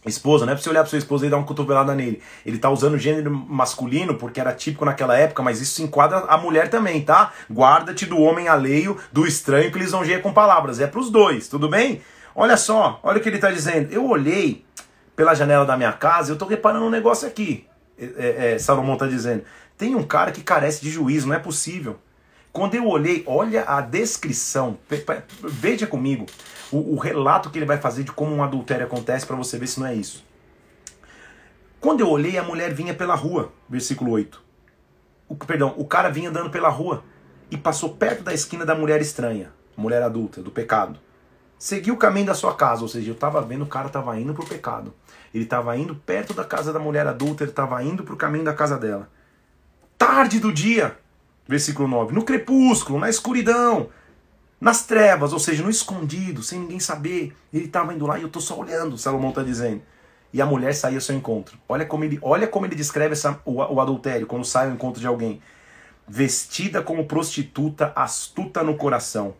Esposa, não é pra você olhar pra sua esposa e dar uma cotovelada nele. Ele tá usando o gênero masculino porque era típico naquela época, mas isso se enquadra a mulher também, tá? Guarda-te do homem alheio, do estranho que lisonjeia com palavras. É pros dois, tudo bem? Olha só, olha o que ele tá dizendo. Eu olhei pela janela da minha casa e eu tô reparando um negócio aqui. Salomão tá dizendo. Tem um cara que carece de juízo, não é possível. Quando eu olhei, olha a descrição, veja comigo o relato que ele vai fazer de como um adultério acontece para você ver se não é isso. Quando eu olhei, a mulher vinha pela rua, versículo 8. O cara vinha andando pela rua e passou perto da esquina da mulher estranha, mulher adulta, do pecado. Seguiu o caminho da sua casa, ou seja, eu estava vendo, o cara estava indo para o pecado. Ele estava indo perto da casa da mulher adulta, ele estava indo para o caminho da casa dela. Tarde do dia... Versículo 9, no crepúsculo, na escuridão, nas trevas, ou seja, no escondido, sem ninguém saber. Ele estava indo lá e eu estou só olhando, Salomão está dizendo. E a mulher saía ao seu encontro. Olha como ele descreve o adultério, quando sai ao encontro de alguém. Vestida como prostituta, astuta no coração.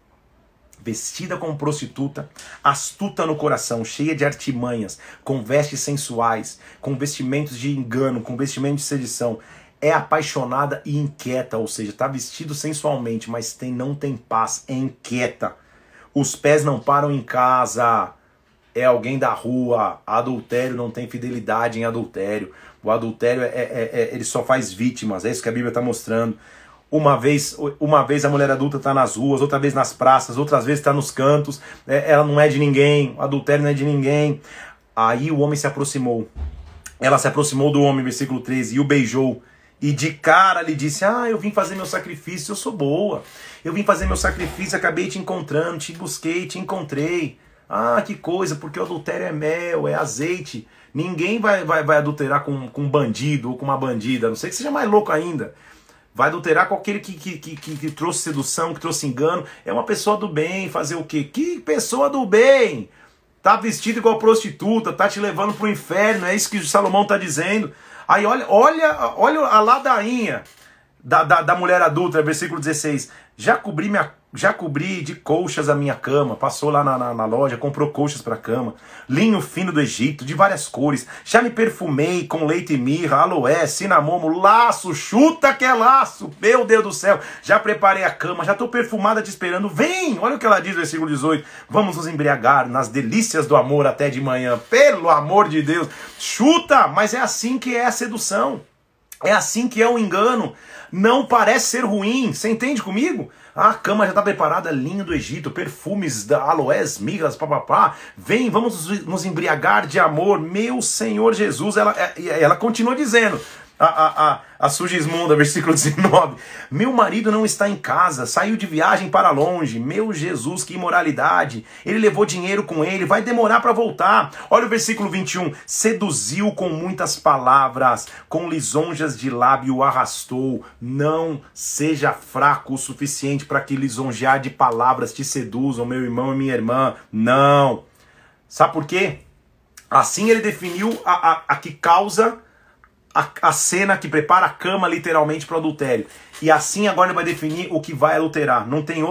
Vestida como prostituta, astuta no coração, cheia de artimanhas, com vestes sensuais, com vestimentos de engano, com vestimentos de sedição. É apaixonada e inquieta, ou seja, está vestido sensualmente, mas não tem paz, é inquieta. Os pés não param em casa, é alguém da rua. Adultério não tem fidelidade em adultério. O adultério, ele só faz vítimas, é isso que a Bíblia está mostrando. Uma vez a mulher adulta está nas ruas, outra vez nas praças, outras vezes está nos cantos. Ela não é de ninguém, o adultério não é de ninguém. Aí o homem se aproximou. Ela se aproximou do homem, versículo 13, e o beijou. E de cara lhe disse, eu vim fazer meu sacrifício, eu sou boa. Eu vim fazer meu sacrifício, acabei te encontrando, te busquei, te encontrei. Que coisa, porque o adultério é mel, é azeite. Ninguém vai adulterar com um bandido ou com uma bandida, a não ser que seja mais louco ainda. Vai adulterar com aquele que trouxe sedução, que trouxe engano. É uma pessoa do bem, fazer o quê? Que pessoa do bem! Tá vestido igual prostituta, tá te levando pro inferno, é isso que o Salomão tá dizendo. Aí olha a ladainha da mulher adulta, versículo 16. Já cobri de colchas a minha cama. Passou lá na loja, comprou colchas para cama. Linho fino do Egito, de várias cores. Já me perfumei com leite e mirra, aloé, cinamomo, laço. Chuta que é laço, meu Deus do céu. Já preparei a cama, já estou perfumada te esperando. Vem, olha o que ela diz, versículo 18. Vamos nos embriagar nas delícias do amor até de manhã. Pelo amor de Deus. Chuta, mas é assim que é a sedução. É assim que é o engano. Não parece ser ruim. Você entende comigo? A cama já está preparada, linho do Egito, perfumes, aloés, mirras, papapá. Vem, vamos nos embriagar de amor. Meu Senhor Jesus, ela continua dizendo. A Sugismunda, versículo 19. Meu marido não está em casa, saiu de viagem para longe. Meu Jesus, que imoralidade. Ele levou dinheiro com ele, vai demorar para voltar. Olha o versículo 21. Seduziu com muitas palavras, com lisonjas de lábio arrastou. Não seja fraco o suficiente para que lisonjear de palavras te seduzam, meu irmão e minha irmã. Não. Sabe por quê? Assim ele definiu a que causa... A cena que prepara a cama literalmente para o adultério. E assim agora ele vai definir o que vai adulterar. Não tem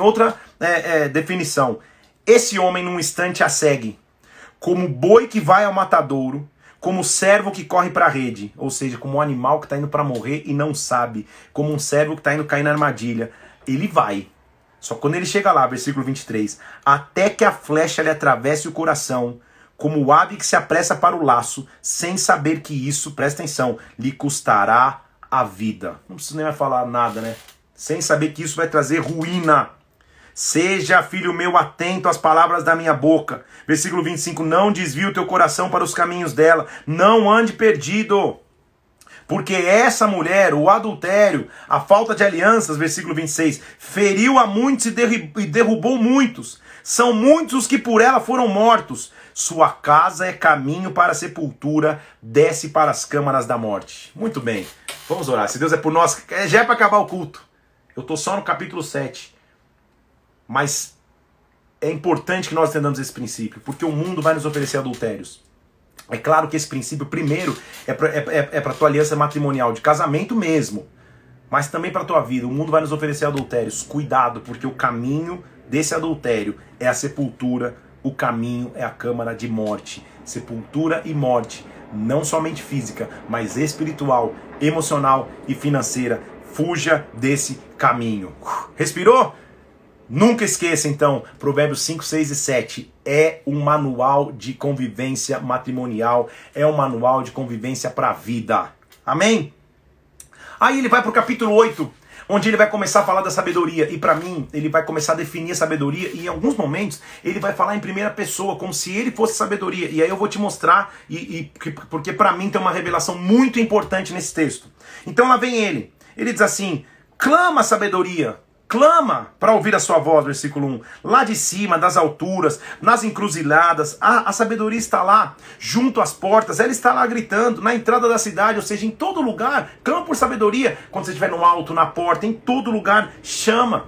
outra definição. Esse homem num instante a segue. Como boi que vai ao matadouro. Como servo que corre para a rede. Ou seja, como um animal que está indo para morrer e não sabe. Como um servo que está indo cair na armadilha. Ele vai. Só quando ele chega lá, versículo 23. Até que a flecha lhe atravesse o coração. como o ave que se apressa para o laço, sem saber que isso, presta atenção, lhe custará a vida. Não preciso nem mais falar nada, né? Sem saber que isso vai trazer ruína. Seja, filho meu, atento às palavras da minha boca. Versículo 25. Não desvie o teu coração para os caminhos dela. Não ande perdido. Porque essa mulher, o adultério, a falta de alianças, versículo 26, feriu a muitos e derrubou muitos. São muitos os que por ela foram mortos. Sua casa é caminho para a sepultura, desce para as câmaras da morte. Muito bem. Vamos orar. Se Deus é por nós, já é para acabar o culto. Eu estou só no capítulo 7. Mas é importante que nós entendamos esse princípio, porque o mundo vai nos oferecer adultérios. É claro que esse princípio, primeiro, é para a tua aliança matrimonial, de casamento mesmo, mas também para a tua vida. O mundo vai nos oferecer adultérios. Cuidado, porque o caminho desse adultério é a sepultura, o caminho é a câmara de morte. Sepultura e morte, não somente física, mas espiritual, emocional e financeira. Fuja desse caminho. Respirou? Nunca esqueça, então, Provérbios 5, 6 e 7 é um manual de convivência matrimonial, é um manual de convivência para a vida. Amém? Aí ele vai para o capítulo 8, onde ele vai começar a falar da sabedoria. E para mim, ele vai começar a definir a sabedoria e em alguns momentos ele vai falar em primeira pessoa, como se ele fosse sabedoria. E aí eu vou te mostrar, porque para mim tem uma revelação muito importante nesse texto. Então lá vem ele. Ele diz assim, clama a sabedoria. Clama para ouvir a sua voz, versículo 1. Lá de cima, das alturas, nas encruzilhadas, a sabedoria está lá, junto às portas, ela está lá gritando, na entrada da cidade, ou seja, em todo lugar. Clama por sabedoria, quando você estiver no alto, na porta, em todo lugar, chama.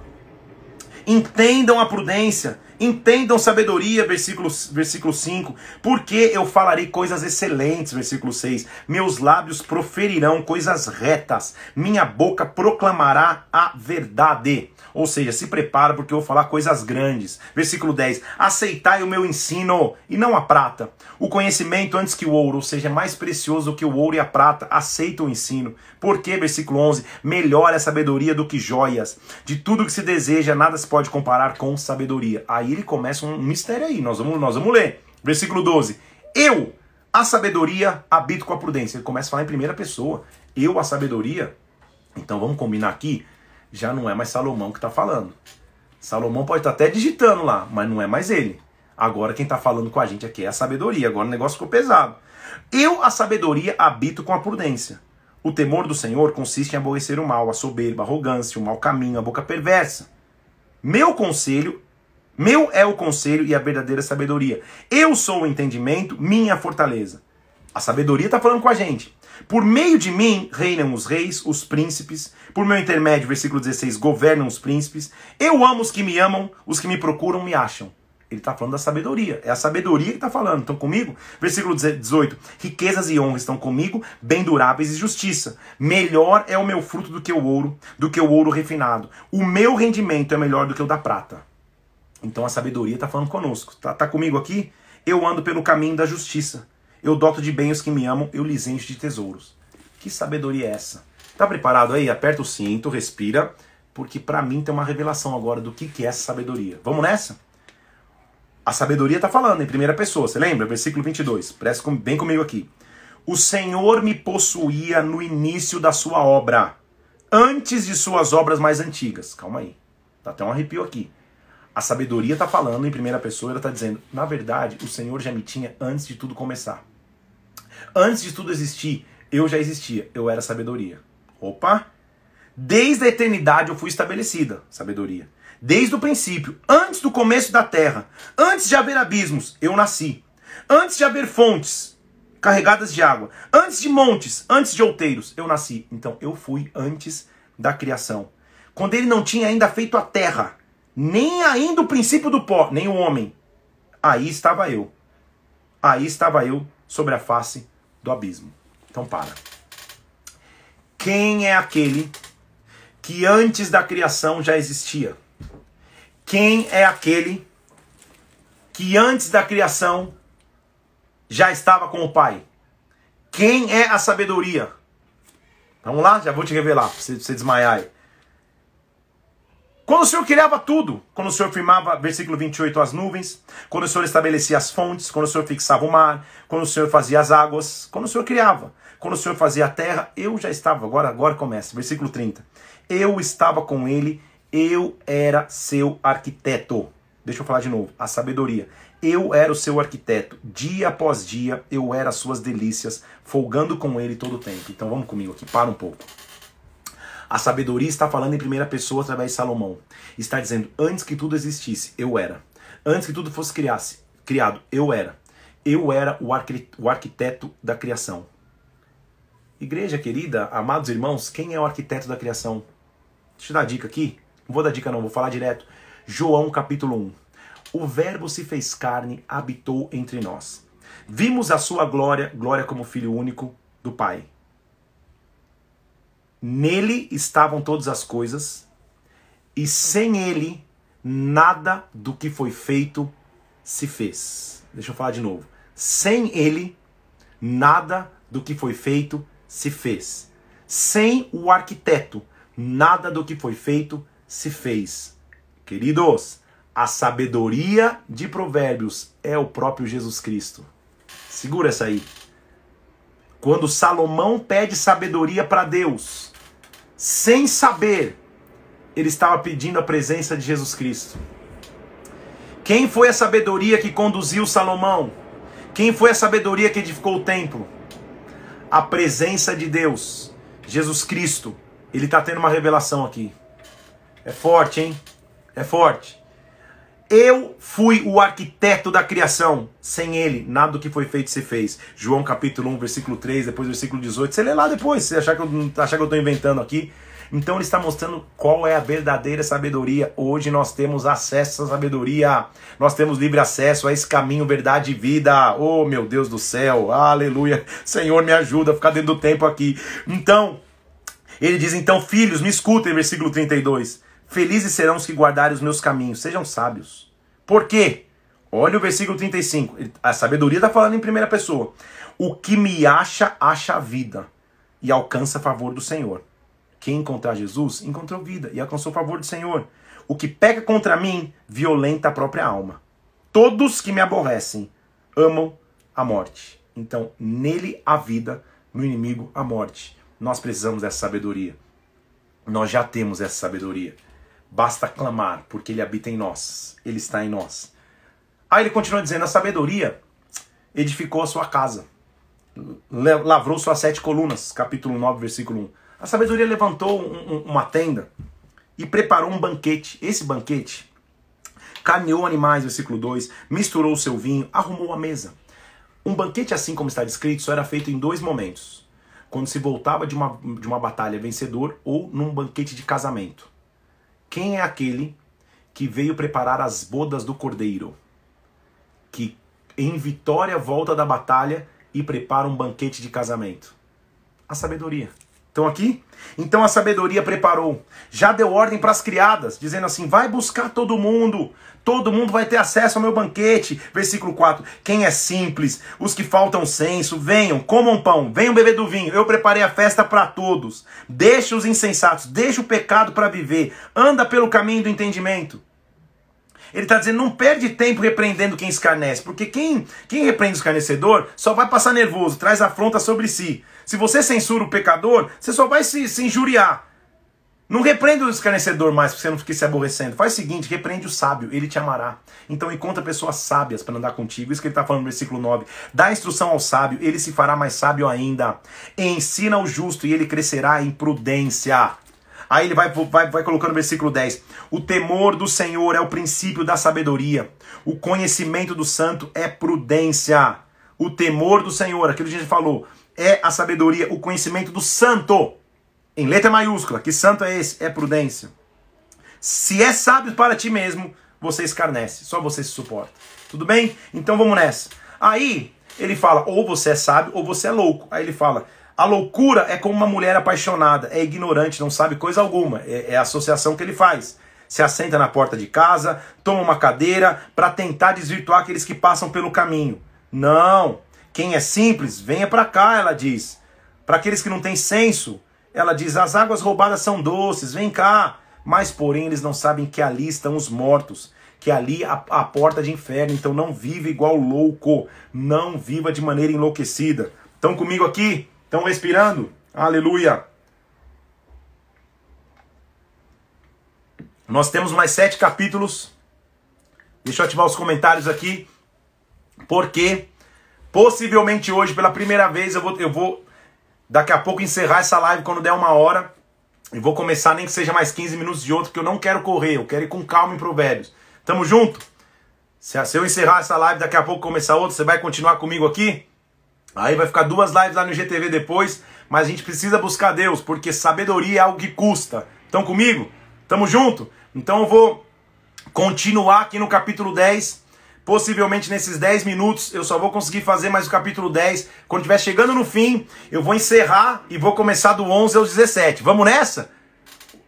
Entendam a prudência, entendam sabedoria, versículo 5. Porque eu falarei coisas excelentes, versículo 6. Meus lábios proferirão coisas retas, minha boca proclamará a verdade. Ou seja, se prepara porque eu vou falar coisas grandes. Versículo 10. Aceitai o meu ensino e não a prata. O conhecimento antes que o ouro, ou seja, é mais precioso do que o ouro e a prata. Aceita o ensino. Porque, versículo 11, melhor é sabedoria do que joias. De tudo que se deseja, nada se pode comparar com sabedoria. Aí ele começa um mistério aí. Nós vamos ler. Versículo 12. Eu, a sabedoria, habito com a prudência. Ele começa a falar em primeira pessoa. Eu, a sabedoria. Então vamos combinar aqui. Já não é mais Salomão que está falando. Salomão pode estar até digitando lá, mas não é mais ele. Agora quem está falando com a gente aqui é a sabedoria. Agora o negócio ficou pesado. Eu, a sabedoria, habito com a prudência. O temor do Senhor consiste em aborrecer o mal, a soberba, a arrogância, o mau caminho, a boca perversa. Meu é o conselho e a verdadeira sabedoria. Eu sou o entendimento, minha fortaleza. A sabedoria está falando com a gente. Por meio de mim reinam os reis, os príncipes. Por meu intermédio, versículo 16, governam os príncipes. Eu amo os que me amam, os que me procuram me acham. Ele está falando da sabedoria. É a sabedoria que está falando. Estão comigo? Versículo 18. Riquezas e honra estão comigo, bem duráveis e justiça. Melhor é o meu fruto do que o ouro refinado. O meu rendimento é melhor do que o da prata. Então a sabedoria está falando conosco. Está comigo aqui? Eu ando pelo caminho da justiça. Eu doto de bem os que me amam, eu lhes encho de tesouros. Que sabedoria é essa? Tá preparado aí? Aperta o cinto, respira, porque para mim tem uma revelação agora do que é essa sabedoria. Vamos nessa? A sabedoria tá falando em primeira pessoa, você lembra? Versículo 22, presta bem comigo aqui. O Senhor me possuía no início da sua obra, antes de suas obras mais antigas. Calma aí, dá até um arrepio aqui. A sabedoria tá falando em primeira pessoa, ela tá dizendo, na verdade, o Senhor já me tinha antes de tudo começar. Antes de tudo existir, eu já existia. Eu era sabedoria. Opa! Desde a eternidade eu fui estabelecida, sabedoria. Desde o princípio, antes do começo da terra, antes de haver abismos, eu nasci. Antes de haver fontes carregadas de água, antes de montes, antes de outeiros, eu nasci. Então eu fui antes da criação. Quando ele não tinha ainda feito a terra, nem ainda o princípio do pó, nem o homem, aí estava eu. Aí estava eu sobre a face do abismo. Então para. Quem é aquele que antes da criação já existia? Quem é aquele que antes da criação já estava com o Pai? Quem é a sabedoria? Vamos lá? Já vou te revelar, pra você desmaiar aí. Quando o Senhor criava tudo, quando o Senhor firmava, versículo 28, as nuvens, quando o Senhor estabelecia as fontes, quando o Senhor fixava o mar, quando o Senhor fazia as águas, quando o Senhor criava, quando o Senhor fazia a terra, eu já estava, agora começa, versículo 30. Eu estava com ele, eu era seu arquiteto. Deixa eu falar de novo, a sabedoria. Eu era o seu arquiteto, dia após dia eu era as suas delícias, folgando com ele todo o tempo. Então vamos comigo aqui, para um pouco. A sabedoria está falando em primeira pessoa através de Salomão. Está dizendo, antes que tudo existisse, eu era. Antes que tudo fosse criado, eu era. Eu era o arquiteto da criação. Igreja querida, amados irmãos, quem é o arquiteto da criação? Deixa eu dar a dica aqui. Não vou dar dica não, vou falar direto. João capítulo 1. O verbo se fez carne, habitou entre nós. Vimos a sua glória, glória como filho único do Pai. Nele estavam todas as coisas, e sem ele, nada do que foi feito se fez. Deixa eu falar de novo. Sem ele, nada do que foi feito se fez. Sem o arquiteto, nada do que foi feito se fez. Queridos, a sabedoria de Provérbios é o próprio Jesus Cristo. Segura essa aí. Quando Salomão pede sabedoria para Deus, sem saber, ele estava pedindo a presença de Jesus Cristo. Quem foi a sabedoria que conduziu Salomão? Quem foi a sabedoria que edificou o templo? A presença de Deus, Jesus Cristo. Ele está tendo uma revelação aqui. É forte, hein? É forte. Eu fui o arquiteto da criação. Sem ele, nada do que foi feito se fez. João capítulo 1, versículo 3, depois versículo 18. Você lê lá depois, se achar que eu estou inventando aqui. Então ele está mostrando qual é a verdadeira sabedoria. Hoje nós temos acesso à sabedoria. Nós temos livre acesso a esse caminho, verdade e vida. Oh, meu Deus do céu. Aleluia. Senhor, me ajuda a ficar dentro do tempo aqui. Então, ele diz, então, filhos, me escutem, versículo 32. Felizes serão os que guardarem os meus caminhos. Sejam sábios. Por quê? Olha o versículo 35. A sabedoria está falando em primeira pessoa. O que me acha, acha a vida e alcança favor do Senhor. Quem encontrar Jesus, encontrou vida e alcançou favor do Senhor. O que peca contra mim, violenta a própria alma. Todos que me aborrecem, amam a morte. Então, nele a vida, no inimigo a morte. Nós precisamos dessa sabedoria. Nós já temos essa sabedoria. Basta clamar, porque ele habita em nós. Ele está em nós. Aí ele continua dizendo, a sabedoria edificou a sua casa. Lavrou suas 7 colunas. Capítulo 9, versículo 1. A sabedoria levantou uma tenda e preparou um banquete. Esse banquete carneou animais, versículo 2. Misturou o seu vinho, arrumou a mesa. Um banquete, assim como está descrito, só era feito em 2 momentos. Quando se voltava de uma batalha vencedor ou num banquete de casamento. Quem é aquele que veio preparar as bodas do Cordeiro? Que em vitória volta da batalha e prepara um banquete de casamento. A sabedoria. Estão aqui? Então a sabedoria preparou. Já deu ordem para as criadas, dizendo assim, vai buscar todo mundo. Todo mundo vai ter acesso ao meu banquete. Versículo 4. Quem é simples, os que faltam senso, venham, comam pão, venham beber do vinho. Eu preparei a festa para todos. Deixa os insensatos, deixa o pecado para viver. Anda pelo caminho do entendimento. Ele está dizendo, não perde tempo repreendendo quem escarnece. Porque quem repreende o escarnecedor só vai passar nervoso, traz afronta sobre si. Se você censura o pecador, você só vai se injuriar. Não repreende o escarnecedor mais, para você não fique se aborrecendo. Faz o seguinte, repreende o sábio, ele te amará. Então encontra pessoas sábias para andar contigo. Isso que ele está falando no versículo 9. Dá instrução ao sábio, ele se fará mais sábio ainda. Ensina o justo e ele crescerá em prudência. Aí ele vai colocando no versículo 10. O temor do Senhor é o princípio da sabedoria. O conhecimento do santo é prudência. O temor do Senhor, aquilo que a gente falou, é a sabedoria, o conhecimento do santo. Em letra maiúscula, que santo é esse? É prudência. Se é sábio para ti mesmo, você escarnece. Só você se suporta. Tudo bem? Então vamos nessa. Aí ele fala, ou você é sábio ou você é louco. Aí ele fala, a loucura é como uma mulher apaixonada. É ignorante, não sabe coisa alguma. É a associação que ele faz. Se assenta na porta de casa, toma uma cadeira para tentar desvirtuar aqueles que passam pelo caminho. Não. Quem é simples, venha para cá, ela diz. Para aqueles que não têm senso, ela diz, as águas roubadas são doces, vem cá, Mas, porém, eles não sabem que ali estão os mortos, que ali a porta de inferno. Então não viva igual louco, não viva de maneira enlouquecida. Estão comigo aqui? Estão respirando? Aleluia! Nós temos mais 7 capítulos. Deixa eu ativar os comentários aqui. Porque possivelmente hoje, pela primeira vez, eu vou daqui a pouco encerrar essa live quando der 1 hora. E vou começar nem que seja mais 15 minutos de outro, que eu não quero correr, eu quero ir com calma em Provérbios. Tamo junto? Se eu encerrar essa live, daqui a pouco começar outra, você vai continuar comigo aqui? Aí vai ficar 2 lives lá no IGTV depois, mas a gente precisa buscar Deus, porque sabedoria é algo que custa. Estão comigo? Tamo junto? Então eu vou continuar aqui no capítulo 10. Possivelmente nesses 10 minutos eu só vou conseguir fazer mais o capítulo 10. Quando estiver chegando no fim, eu vou encerrar e vou começar do 11 aos 17. Vamos nessa?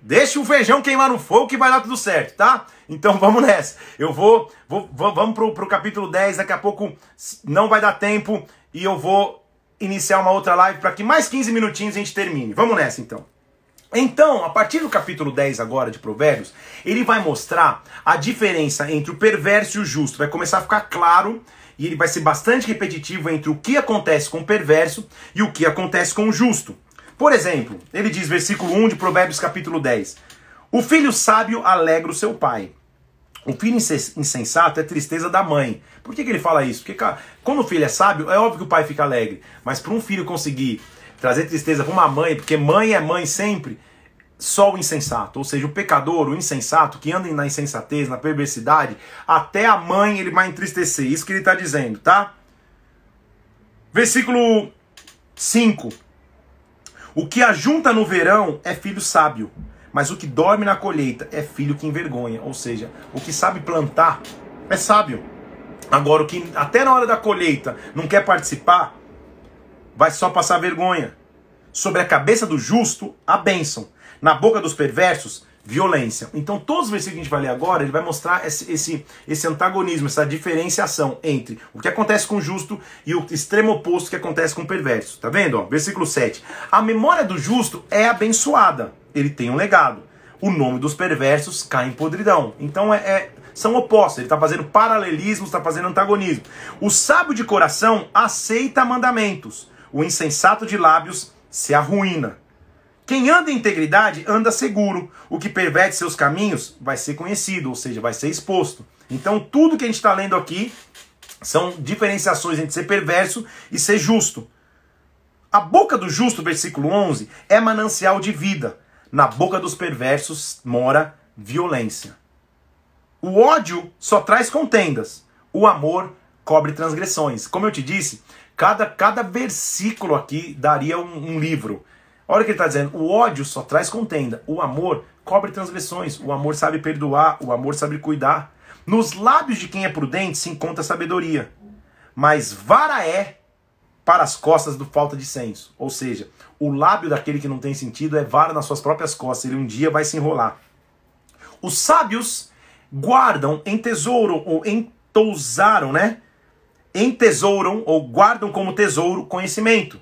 Deixa o feijão queimar no fogo que vai dar tudo certo, tá? Então vamos nessa. Eu vamos pro capítulo 10. Daqui a pouco não vai dar tempo e eu vou iniciar uma outra live para que mais 15 minutinhos a gente termine. Vamos nessa então. Então, a partir do capítulo 10 agora de Provérbios, ele vai mostrar a diferença entre o perverso e o justo. Vai começar a ficar claro, e ele vai ser bastante repetitivo entre o que acontece com o perverso e o que acontece com o justo. Por exemplo, ele diz, versículo 1 de Provérbios capítulo 10, o filho sábio alegra o seu pai. O filho insensato é tristeza da mãe. Por que ele fala isso? Porque, cara, quando o filho é sábio, é óbvio que o pai fica alegre. Mas para um filho conseguir trazer tristeza para uma mãe, porque mãe é mãe sempre, só o insensato, ou seja, o pecador, o insensato, que anda na insensatez, na perversidade, até a mãe ele vai entristecer, isso que ele está dizendo, tá? Versículo 5, o que ajunta no verão é filho sábio, mas o que dorme na colheita é filho que envergonha, ou seja, o que sabe plantar é sábio, agora o que até na hora da colheita não quer participar, vai só passar vergonha. Sobre a cabeça do justo, a bênção. Na boca dos perversos, violência. Então todos os versículos que a gente vai ler agora, ele vai mostrar esse antagonismo, essa diferenciação entre o que acontece com o justo e o extremo oposto que acontece com o perverso. Tá vendo? Ó, versículo 7. A memória do justo é abençoada. Ele tem um legado. O nome dos perversos cai em podridão. Então são opostos. Ele está fazendo paralelismos, está fazendo antagonismo. O sábio de coração aceita mandamentos. O insensato de lábios se arruína. Quem anda em integridade, anda seguro. O que perverte seus caminhos vai ser conhecido, ou seja, vai ser exposto. Então, tudo que a gente está lendo aqui são diferenciações entre ser perverso e ser justo. A boca do justo, versículo 11, é manancial de vida. Na boca dos perversos mora violência. O ódio só traz contendas. O amor cobre transgressões. Como eu te disse, cada versículo aqui daria um livro. Olha o que ele está dizendo. O ódio só traz contenda. O amor cobre transgressões. O amor sabe perdoar. O amor sabe cuidar. Nos lábios de quem é prudente se encontra sabedoria. Mas vara é para as costas do falta de senso. Ou seja, o lábio daquele que não tem sentido é vara nas suas próprias costas. Ele um dia vai se enrolar. Os sábios guardam em tesouro ou entousaram, né? Entesouram ou guardam como tesouro conhecimento.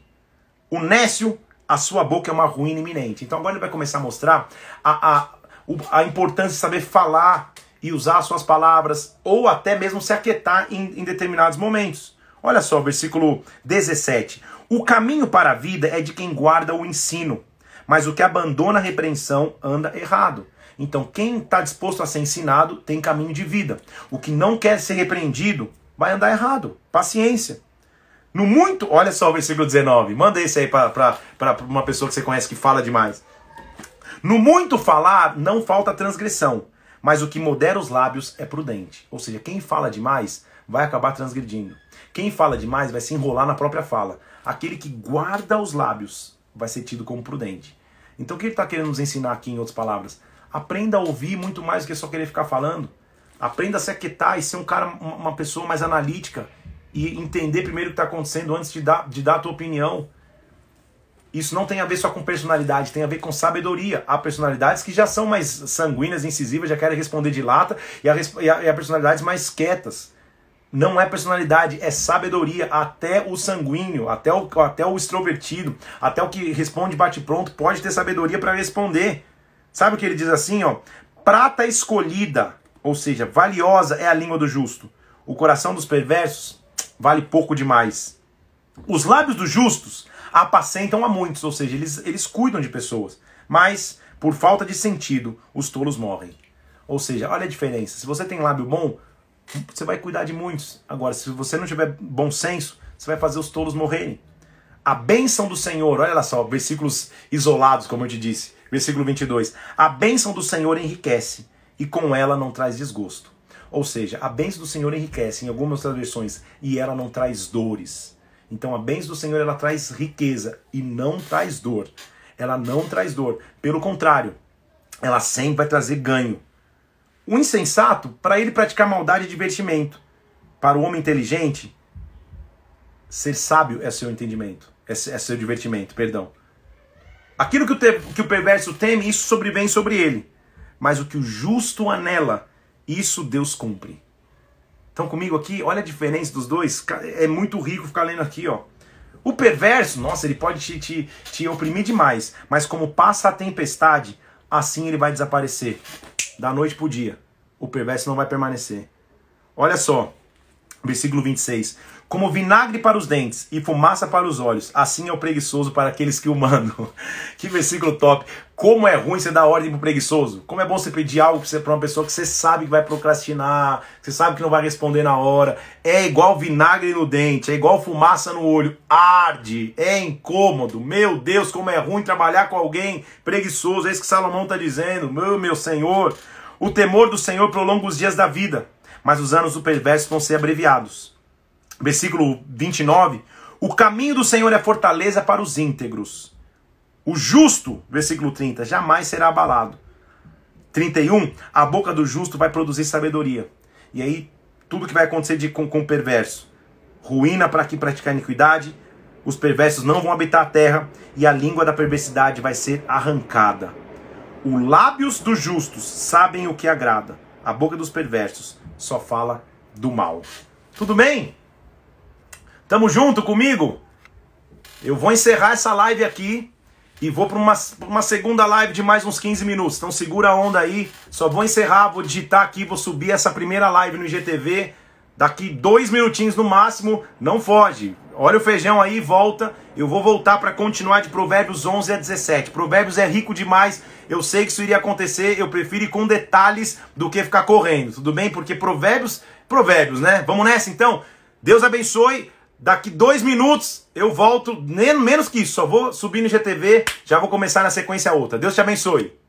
O nécio, a sua boca é uma ruína iminente. Então agora ele vai começar a mostrar a importância de saber falar e usar as suas palavras, ou até mesmo se aquietar em determinados momentos. Olha só, versículo 17. O caminho para a vida é de quem guarda o ensino, mas o que abandona a repreensão anda errado. Então quem está disposto a ser ensinado tem caminho de vida. O que não quer ser repreendido vai andar errado. Paciência. No muito... Olha só o versículo 19. Manda esse aí para uma pessoa que você conhece que fala demais. No muito falar não falta transgressão, mas o que modera os lábios é prudente. Ou seja, quem fala demais vai acabar transgredindo. Quem fala demais vai se enrolar na própria fala. Aquele que guarda os lábios vai ser tido como prudente. Então o que ele está querendo nos ensinar aqui em outras palavras? Aprenda a ouvir muito mais do que só querer ficar falando. Aprenda a se aquietar e ser um cara, uma pessoa mais analítica e entender primeiro o que está acontecendo antes de dar a tua opinião. Isso não tem a ver só com personalidade, tem a ver com sabedoria. Há personalidades que já são mais sanguíneas, incisivas, já querem responder de lata, e há personalidades mais quietas. Não é personalidade, é sabedoria. Até o sanguíneo, até o extrovertido, até o que responde bate-pronto, pode ter sabedoria para responder. Sabe o que ele diz assim, ó? Prata escolhida, ou seja, valiosa é a língua do justo. O coração dos perversos vale pouco demais. Os lábios dos justos apacentam a muitos, ou seja, eles cuidam de pessoas. Mas, por falta de sentido, os tolos morrem. Ou seja, olha a diferença. Se você tem lábio bom, você vai cuidar de muitos. Agora, se você não tiver bom senso, você vai fazer os tolos morrerem. A bênção do Senhor, olha lá só, versículos isolados, como eu te disse. Versículo 22. A bênção do Senhor enriquece, e com ela não traz desgosto. Ou seja, a bênção do Senhor enriquece, em algumas traduções, e ela não traz dores. Então a bênção do Senhor, ela traz riqueza e não traz dor. Ela não traz dor. Pelo contrário, ela sempre vai trazer ganho. O insensato, para ele praticar maldade e divertimento. Para o homem inteligente, ser sábio é seu entendimento. É seu divertimento, perdão. Aquilo que o perverso teme, isso sobrevém sobre ele. Mas o que o justo anela, isso Deus cumpre. Estão comigo aqui? Olha a diferença dos dois. É muito rico ficar lendo aqui, ó. O perverso, nossa, ele pode te oprimir demais. Mas como passa a tempestade, assim ele vai desaparecer. Da noite para o dia. O perverso não vai permanecer. Olha só. Versículo 26. Como vinagre para os dentes e fumaça para os olhos, assim é o preguiçoso para aqueles que o mandam. Que versículo top. Como é ruim você dar ordem pro preguiçoso. Como é bom você pedir algo para uma pessoa que você sabe que vai procrastinar, que você sabe que não vai responder na hora. É igual vinagre no dente, é igual fumaça no olho. Arde, é incômodo. Meu Deus, como é ruim trabalhar com alguém preguiçoso. É isso que Salomão está dizendo. Meu Senhor, o temor do Senhor prolonga os dias da vida, mas os anos do perverso vão ser abreviados. Versículo 29, o caminho do Senhor é fortaleza para os íntegros. O justo, versículo 30, jamais será abalado. 31, a boca do justo vai produzir sabedoria. E aí, tudo que vai acontecer com o perverso. Ruína para quem praticar iniquidade, os perversos não vão habitar a terra, e a língua da perversidade vai ser arrancada. Os lábios dos justos sabem o que agrada. A boca dos perversos só fala do mal. Tudo bem? Tamo junto comigo? Eu vou encerrar essa live aqui e vou para uma segunda live de mais uns 15 minutos. Então segura a onda aí. Só vou encerrar, vou digitar aqui, vou subir essa primeira live no IGTV. Daqui 2 minutinhos no máximo, não foge. Olha o feijão aí, volta. Eu vou voltar para continuar de Provérbios 11 a 17. Provérbios é rico demais. Eu sei que isso iria acontecer. Eu prefiro ir com detalhes do que ficar correndo. Tudo bem? Porque provérbios, né? Vamos nessa então? Deus abençoe. Daqui 2 minutos eu volto, menos que isso, só vou subir no IGTV, já vou começar na sequência outra. Deus te abençoe.